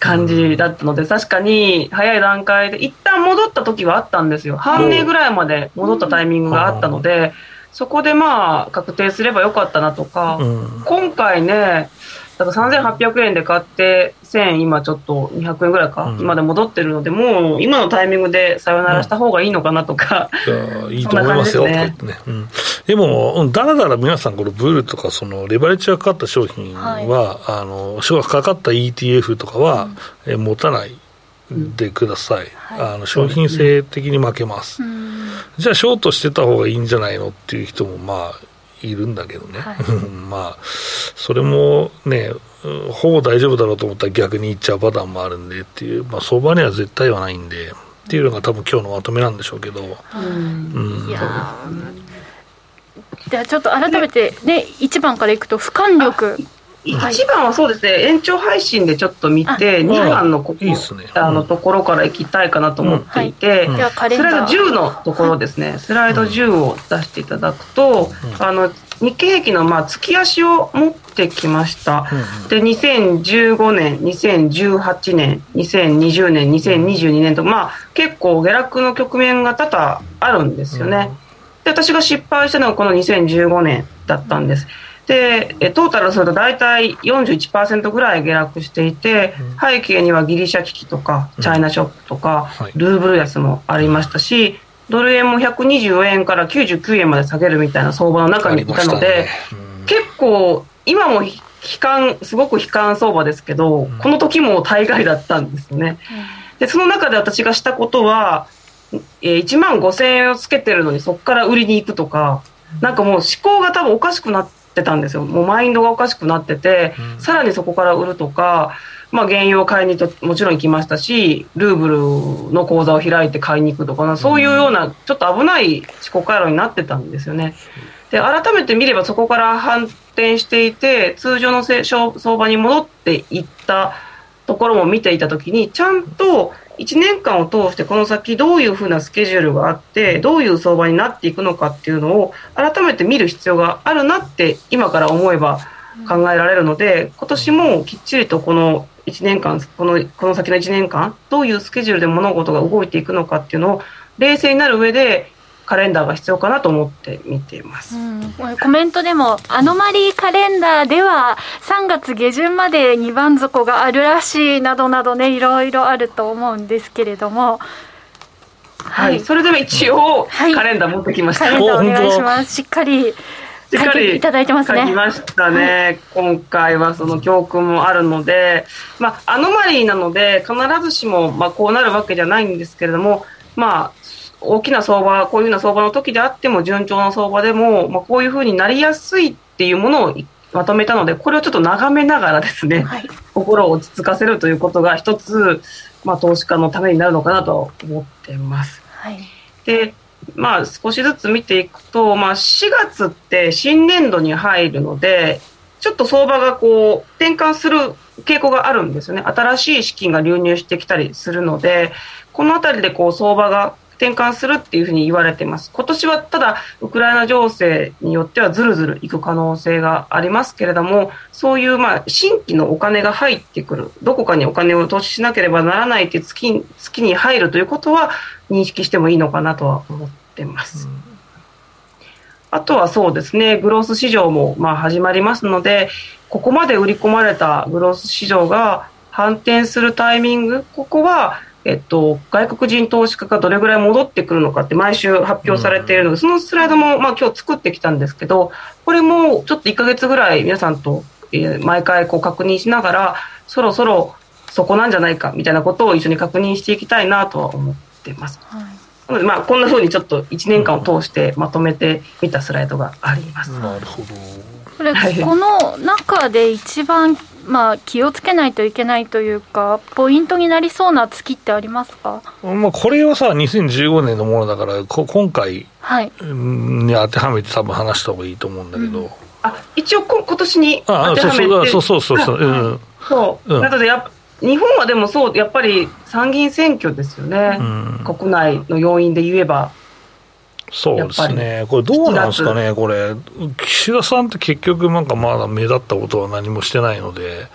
感じだったので、確かに早い段階で一旦戻った時はあったんですよ。半年ぐらいまで戻ったタイミングがあったので、そこで確定すればよかったなとか、今回ねだから3800円で買って1000今ちょっと200円ぐらいか、今で戻ってるので、もう今のタイミングでさよならした方がいいのかなとか、いいと思いますよ。でもだらだら皆さんこのブルとかそのレバレッジがかかった商品は、かかった ETF とかは、持たないでください。商品性的に負けます、じゃあショートしてた方がいいんじゃないのっていう人もいるんだけどね、それもねほぼ大丈夫だろうと思ったら逆にいっちゃうパターンもあるんでっていう、相場には絶対はないんでっていうのが多分今日のまとめなんでしょうけど、じゃあちょっと改めてね1番からいくと俯瞰力。1番はそうですね、延長配信でちょっと見て2番のところからいきたいかなと思っていて、スライド10のところですね、スライド10を出していただくと、日経平均の月足を持ってきました。で2015年2018年2020年2022年と、結構下落の局面が多々あるんですよね。で私が失敗したのがこの2015年だったんです。でトータルすると大体 41% ぐらい下落していて、背景にはギリシャ危機とかチャイナショックとか、ルーブル安もありましたし、ドル円も124円から99円まで下げるみたいな相場の中にいたので、結構今もすごく悲観相場ですけど、この時も大概だったんですよね。でその中で私がしたことは、1万5000円をつけてるのにそこから売りに行くとか、なんかもう思考が多分おかしくなってたんですよ。もうマインドがおかしくなってて、さらにそこから売るとか、原油を買いにもちろん行きましたし、ルーブルの口座を開いて買いに行くとか、そういうようなちょっと危ない思考回路になってたんですよね。で改めて見ればそこから反転していて、通常の相場に戻っていったところも見ていたときに、ちゃんと1年間を通してこの先どういうふうなスケジュールがあって、どういう相場になっていくのかっていうのを改めて見る必要があるなって今から思えば考えられるので、今年もきっちりとこの先の1年間どういうスケジュールで物事が動いていくのかっていうのを冷静になる上でカレンダーが必要かなと思って見ています、うん、コメントでもアノマリーカレンダーでは3月下旬まで2番底があるらしいなどなどね、いろいろあると思うんですけれども、はいはい、それでも一応カレンダー持ってきました、はい、カレンダーお願いします。しっかり書いていただいてますね。書きましたね、はい、今回はその教訓もあるので、まあ、アノマリーなので必ずしもまあこうなるわけじゃないんですけれども、まあ大きな相場、こういうふうな相場の時であっても順調な相場でも、まあ、こういうふうになりやすいっていうものをまとめたので、これをちょっと眺めながらですね、はい、心を落ち着かせるということが一つ、まあ、投資家のためになるのかなと思っています、はい。でまあ、少しずつ見ていくと、まあ、4月って新年度に入るのでちょっと相場がこう転換する傾向があるんですよね。新しい資金が流入してきたりするので、このあたりでこう相場が転換するっていうふうに言われています。今年はただウクライナ情勢によってはずるずるいく可能性がありますけれども、そういうまあ新規のお金が入ってくる、どこかにお金を投資しなければならないって月に入るということは認識してもいいのかなとは思ってます。あとはそうですね、グロース市場もまあ始まりますので、ここまで売り込まれたグロース市場が反転するタイミング、ここは外国人投資家がどれぐらい戻ってくるのかって毎週発表されているので、そのスライドもまあ今日作ってきたんですけど、これもちょっと1ヶ月ぐらい皆さんと毎回こう確認しながら、そろそろそこなんじゃないかみたいなことを一緒に確認していきたいなとは思っています、はい。なのでまあこんなふうにちょっと1年間を通してまとめてみたスライドがあります。なるほど。これ、この中で一番まあ、気をつけないといけないというかポイントになりそうな月ってありますか？まあ、これはさ2015年のものだから今回に当てはめて多分話した方がいいと思うんだけど、うん、あ一応今年に当てはめて、そうなので日本はでもそうやっぱり参議院選挙ですよね、うん、国内の要因で言えばそうですね。これどうなんですかね。これ岸田さんって結局なんかまだ目立ったことは何もしてないので、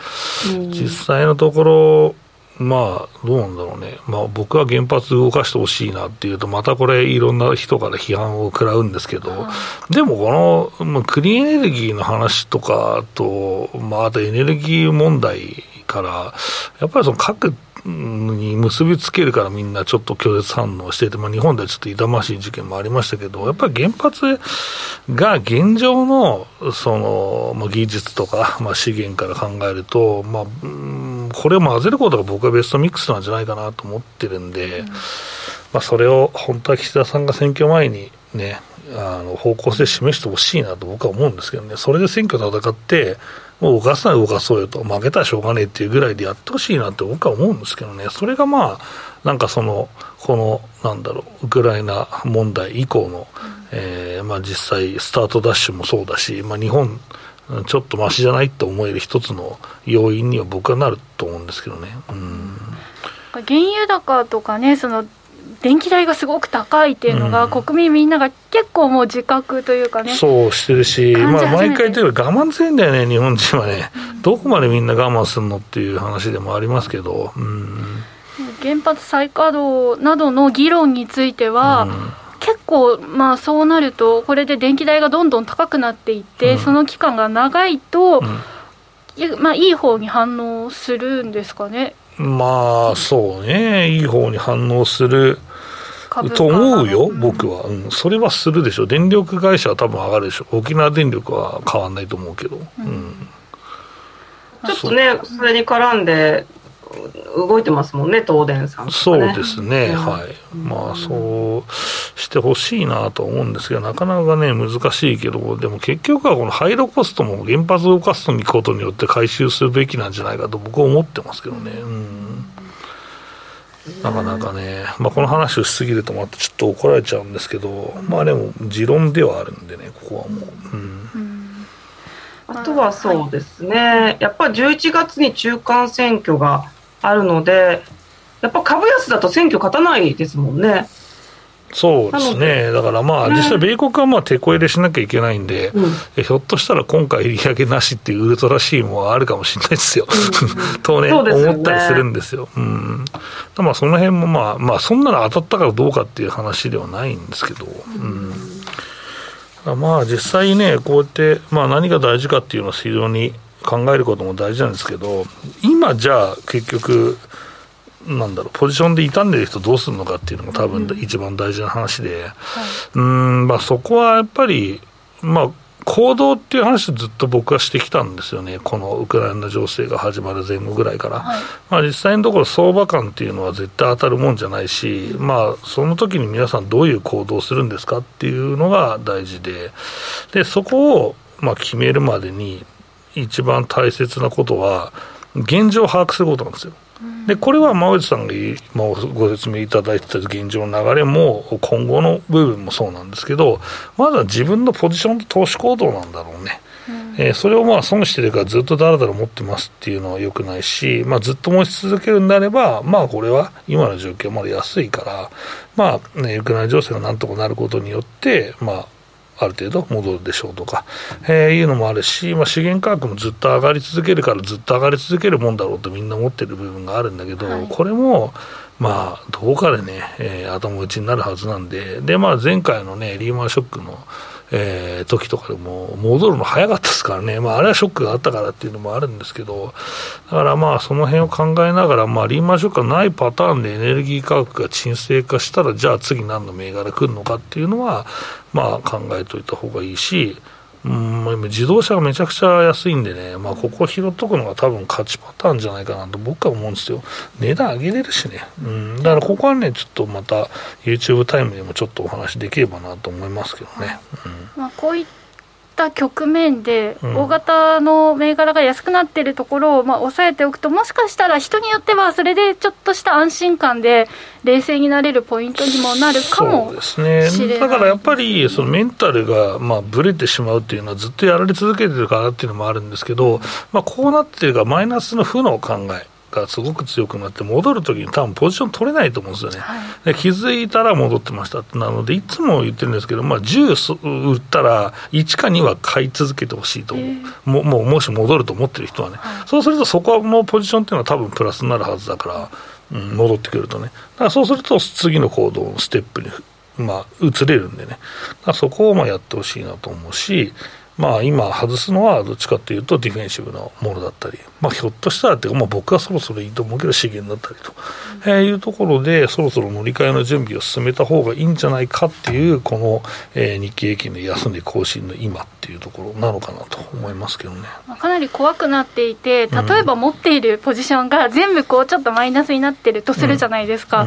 実際のところまあどうなんだろうね。まあ僕は原発動かしてほしいなっていうとまたこれいろんな人から批判を食らうんですけど、でもこのクリーンエネルギーの話とかと、まああとエネルギー問題からやっぱりその核に結びつけるからみんなちょっと拒絶反応していて、まあ、日本ではちょっと痛ましい事件もありましたけど、やっぱり原発が現状の、その、まあ、技術とか、まあ、資源から考えると、まあ、これを混ぜることが僕はベストミックスなんじゃないかなと思ってるんで、うんまあ、それを本当は岸田さんが選挙前にね方向性示してほしいなと僕は思うんですけどね。それで選挙戦ってもう動かすなら動かそうよと、負けたらしょうがねえっていうぐらいでやってほしいなって僕は思うんですけどね。それがまあなんかそのこのなんだろうウクライナ問題以降の、まあ実際スタートダッシュもそうだし、まあ、日本ちょっとマシじゃないと思える一つの要因には僕はなると思うんですけどね。うん原油高とかね、その電気代がすごく高いっていうのが、うん、国民みんなが結構もう自覚というかねそうしてるし、まあ、毎回というか我慢強いんだよね日本人はね、うん、どこまでみんな我慢するのっていう話でもありますけど、うん、原発再稼働などの議論については、うん、結構、まあ、そうなるとこれで電気代がどんどん高くなっていって、うん、その期間が長いと、うんまあ、いい方に反応するんですかね。まあそうね、いい方に反応すると思うよ僕は、うん、それはするでしょ。電力会社は多分上がるでしょ。沖縄電力は変わんないと思うけど、うんうん、ちょっとねそれに絡んで動いてますもんね東電さんとか、ね、そうですね、うん、はいまあそうしてほしいなと思うんですけどなかなかね難しいけど、でも結局はこの廃炉コストも原発を動かすことによって回収するべきなんじゃないかと僕は思ってますけどね、うんなかなかね、まあ、この話をしすぎるとまたちょっと怒られちゃうんですけど、まあでも持論ではあるんでねここはもう、うんうん、あとはそうですね、はい、やっぱり11月に中間選挙があるのでやっぱ株安だと選挙勝たないですもんね。そうですね。だからまあ、実際米国はまあ手こ入れしなきゃいけないんで、うん、ひょっとしたら今回売り上げなしっていうウルトラシーンもあるかもしれないですよ、うん、とね、思ったりするんですよ、うん、まあその辺もまあ、まあそんなの当たったかどうかっていう話ではないんですけど、うん、まあ実際ね、こうやってまあ何が大事かっていうのは非常に考えることも大事なんですけど、今じゃあ結局なんだろう、ポジションで傷んでる人どうするのかっていうのも多分一番大事な話で、まあそこはやっぱりまあ行動っていう話をずっと僕はしてきたんですよね。このウクライナ情勢が始まる前後ぐらいから、はい、まあ実際のところ相場感っていうのは絶対当たるもんじゃないし、まあその時に皆さんどういう行動をするんですかっていうのが大事で、でそこをまあ決めるまでに一番大切なことは現状を把握することなんですよ。でこれは馬内さんがご説明いただいてた現状の流れも今後の部分もそうなんですけど、まずは自分のポジションと投資行動なんだろうね、それをまあ損してるからずっとだらだら持ってますっていうのは良くないし、まあ、ずっと持ち続けるんであれば、まあこれは今の状況はまだ安いから、まあね、ウクライナ情勢がなんとかなることによってまあある程度戻るでしょうとか、いうのもあるし、まあ、資源価格もずっと上がり続けるからずっと上がり続けるもんだろうとみんな思ってる部分があるんだけど、はい、これもまあどこかでね、頭打ちになるはずなんで、でまあ前回のねリーマンショックの、時とかでも戻るの早かったですからね、まあ、あれはショックがあったからっていうのもあるんですけど、だからまあその辺を考えながら、まあ、リーマンショックがないパターンでエネルギー価格が沈静化したらじゃあ次何の銘柄来るのかっていうのはまあ考えといた方がいいし、今自動車がめちゃくちゃ安いんでね、まあ、ここを拾っとくのが多分勝ちパターンじゃないかなと僕は思うんですよ。値段上げれるしね、うん、だからここはねちょっとまた YouTube タイムでもちょっとお話できればなと思いますけどね、うん、まあ、こういった局面で大型の銘柄が安くなっているところをまあ抑えておくと、もしかしたら人によってはそれでちょっとした安心感で冷静になれるポイントにもなるかもしれないですね。だからやっぱりそのメンタルがまあブレてしまうっていうのはずっとやられ続けてるからっていうのもあるんですけど、まあ、こうなってるからマイナスの負の考えがすごく強くなって戻るときに多分ポジション取れないと思うんですよね、はい、で気づいたら戻ってましたってなのでいつも言ってるんですけど、まあ、10売ったら1か2は買い続けてほしいと思う、もし戻ると思ってる人はね、はい、そうするとそこのポジションっていうのは多分プラスになるはずだから、うん、戻ってくるとね、だからそうすると次の行動ステップに、まあ、移れるんでね、だからそこをまあやってほしいなと思うし、まあ、今外すのはどっちかというとディフェンシブなものだったり、まあ、ひょっとしたらっていうか、まあ、僕はそろそろいいと思うけど資源だったりと、いうところでそろそろ乗り換えの準備を進めた方がいいんじゃないかっていうこの、日経平均の安値更新の今っていうところなのかなと思いますけどね。かなり怖くなっていて、例えば持っているポジションが全部こうちょっとマイナスになってるとするじゃないですか、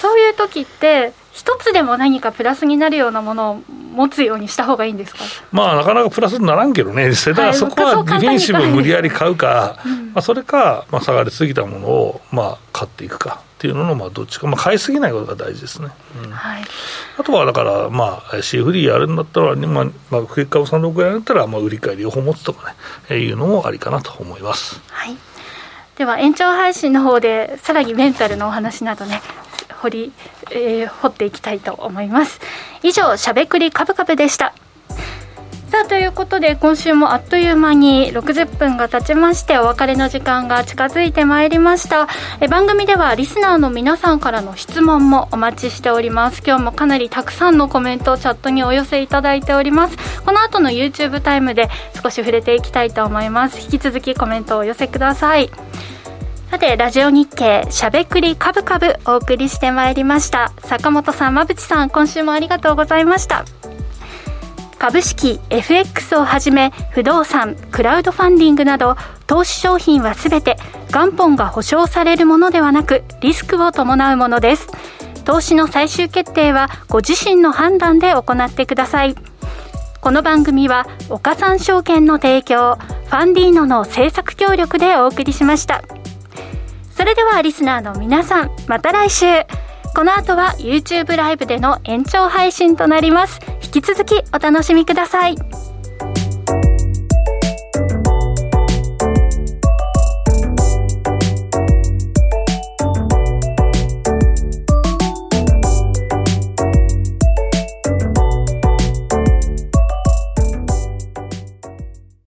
そういう時って一つでも何かプラスになるようなものを持つようにした方がいいんですか。まあなかなかプラスにならんけどね、実際だからそこはディフェンシブを無理やり買うか、まあ、それか、まあ、下がりすぎたものをまあ買っていくかっていうののまあどっちか、まあ、買いすぎないことが大事ですね、うん、はい、あとはだからまあ CFD やるんだったら、ね、まあ、クイック株36ぐらいだったらまあ売り買い両方持つとかね、いうのもありかなと思います。はい、では延長配信の方でさらにメンタルのお話などね掘っていきたいと思います。以上しゃべくりカブカブでした。さあということで今週もあっという間に60分が経ちまして、お別れの時間が近づいてまいりました。番組ではリスナーの皆さんからの質問もお待ちしております。今日もかなりたくさんのコメントをチャットにお寄せいただいております。この後の YouTube タイムで少し触れていきたいと思います。引き続きコメントをお寄せください。さてラジオ日経しゃべくりカブカブお送りしてまいりました。坂本さん、馬淵さん、今週もありがとうございました。株式 FX をはじめ不動産、クラウドファンディングなど投資商品はすべて元本が保証されるものではなくリスクを伴うものです。投資の最終決定はご自身の判断で行ってください。この番組は岡三証券の提供、ファンディーノの制作協力でお送りしました。それではリスナーの皆さん、また来週。この後は YouTube ライブでの延長配信となります。引き続きお楽しみください。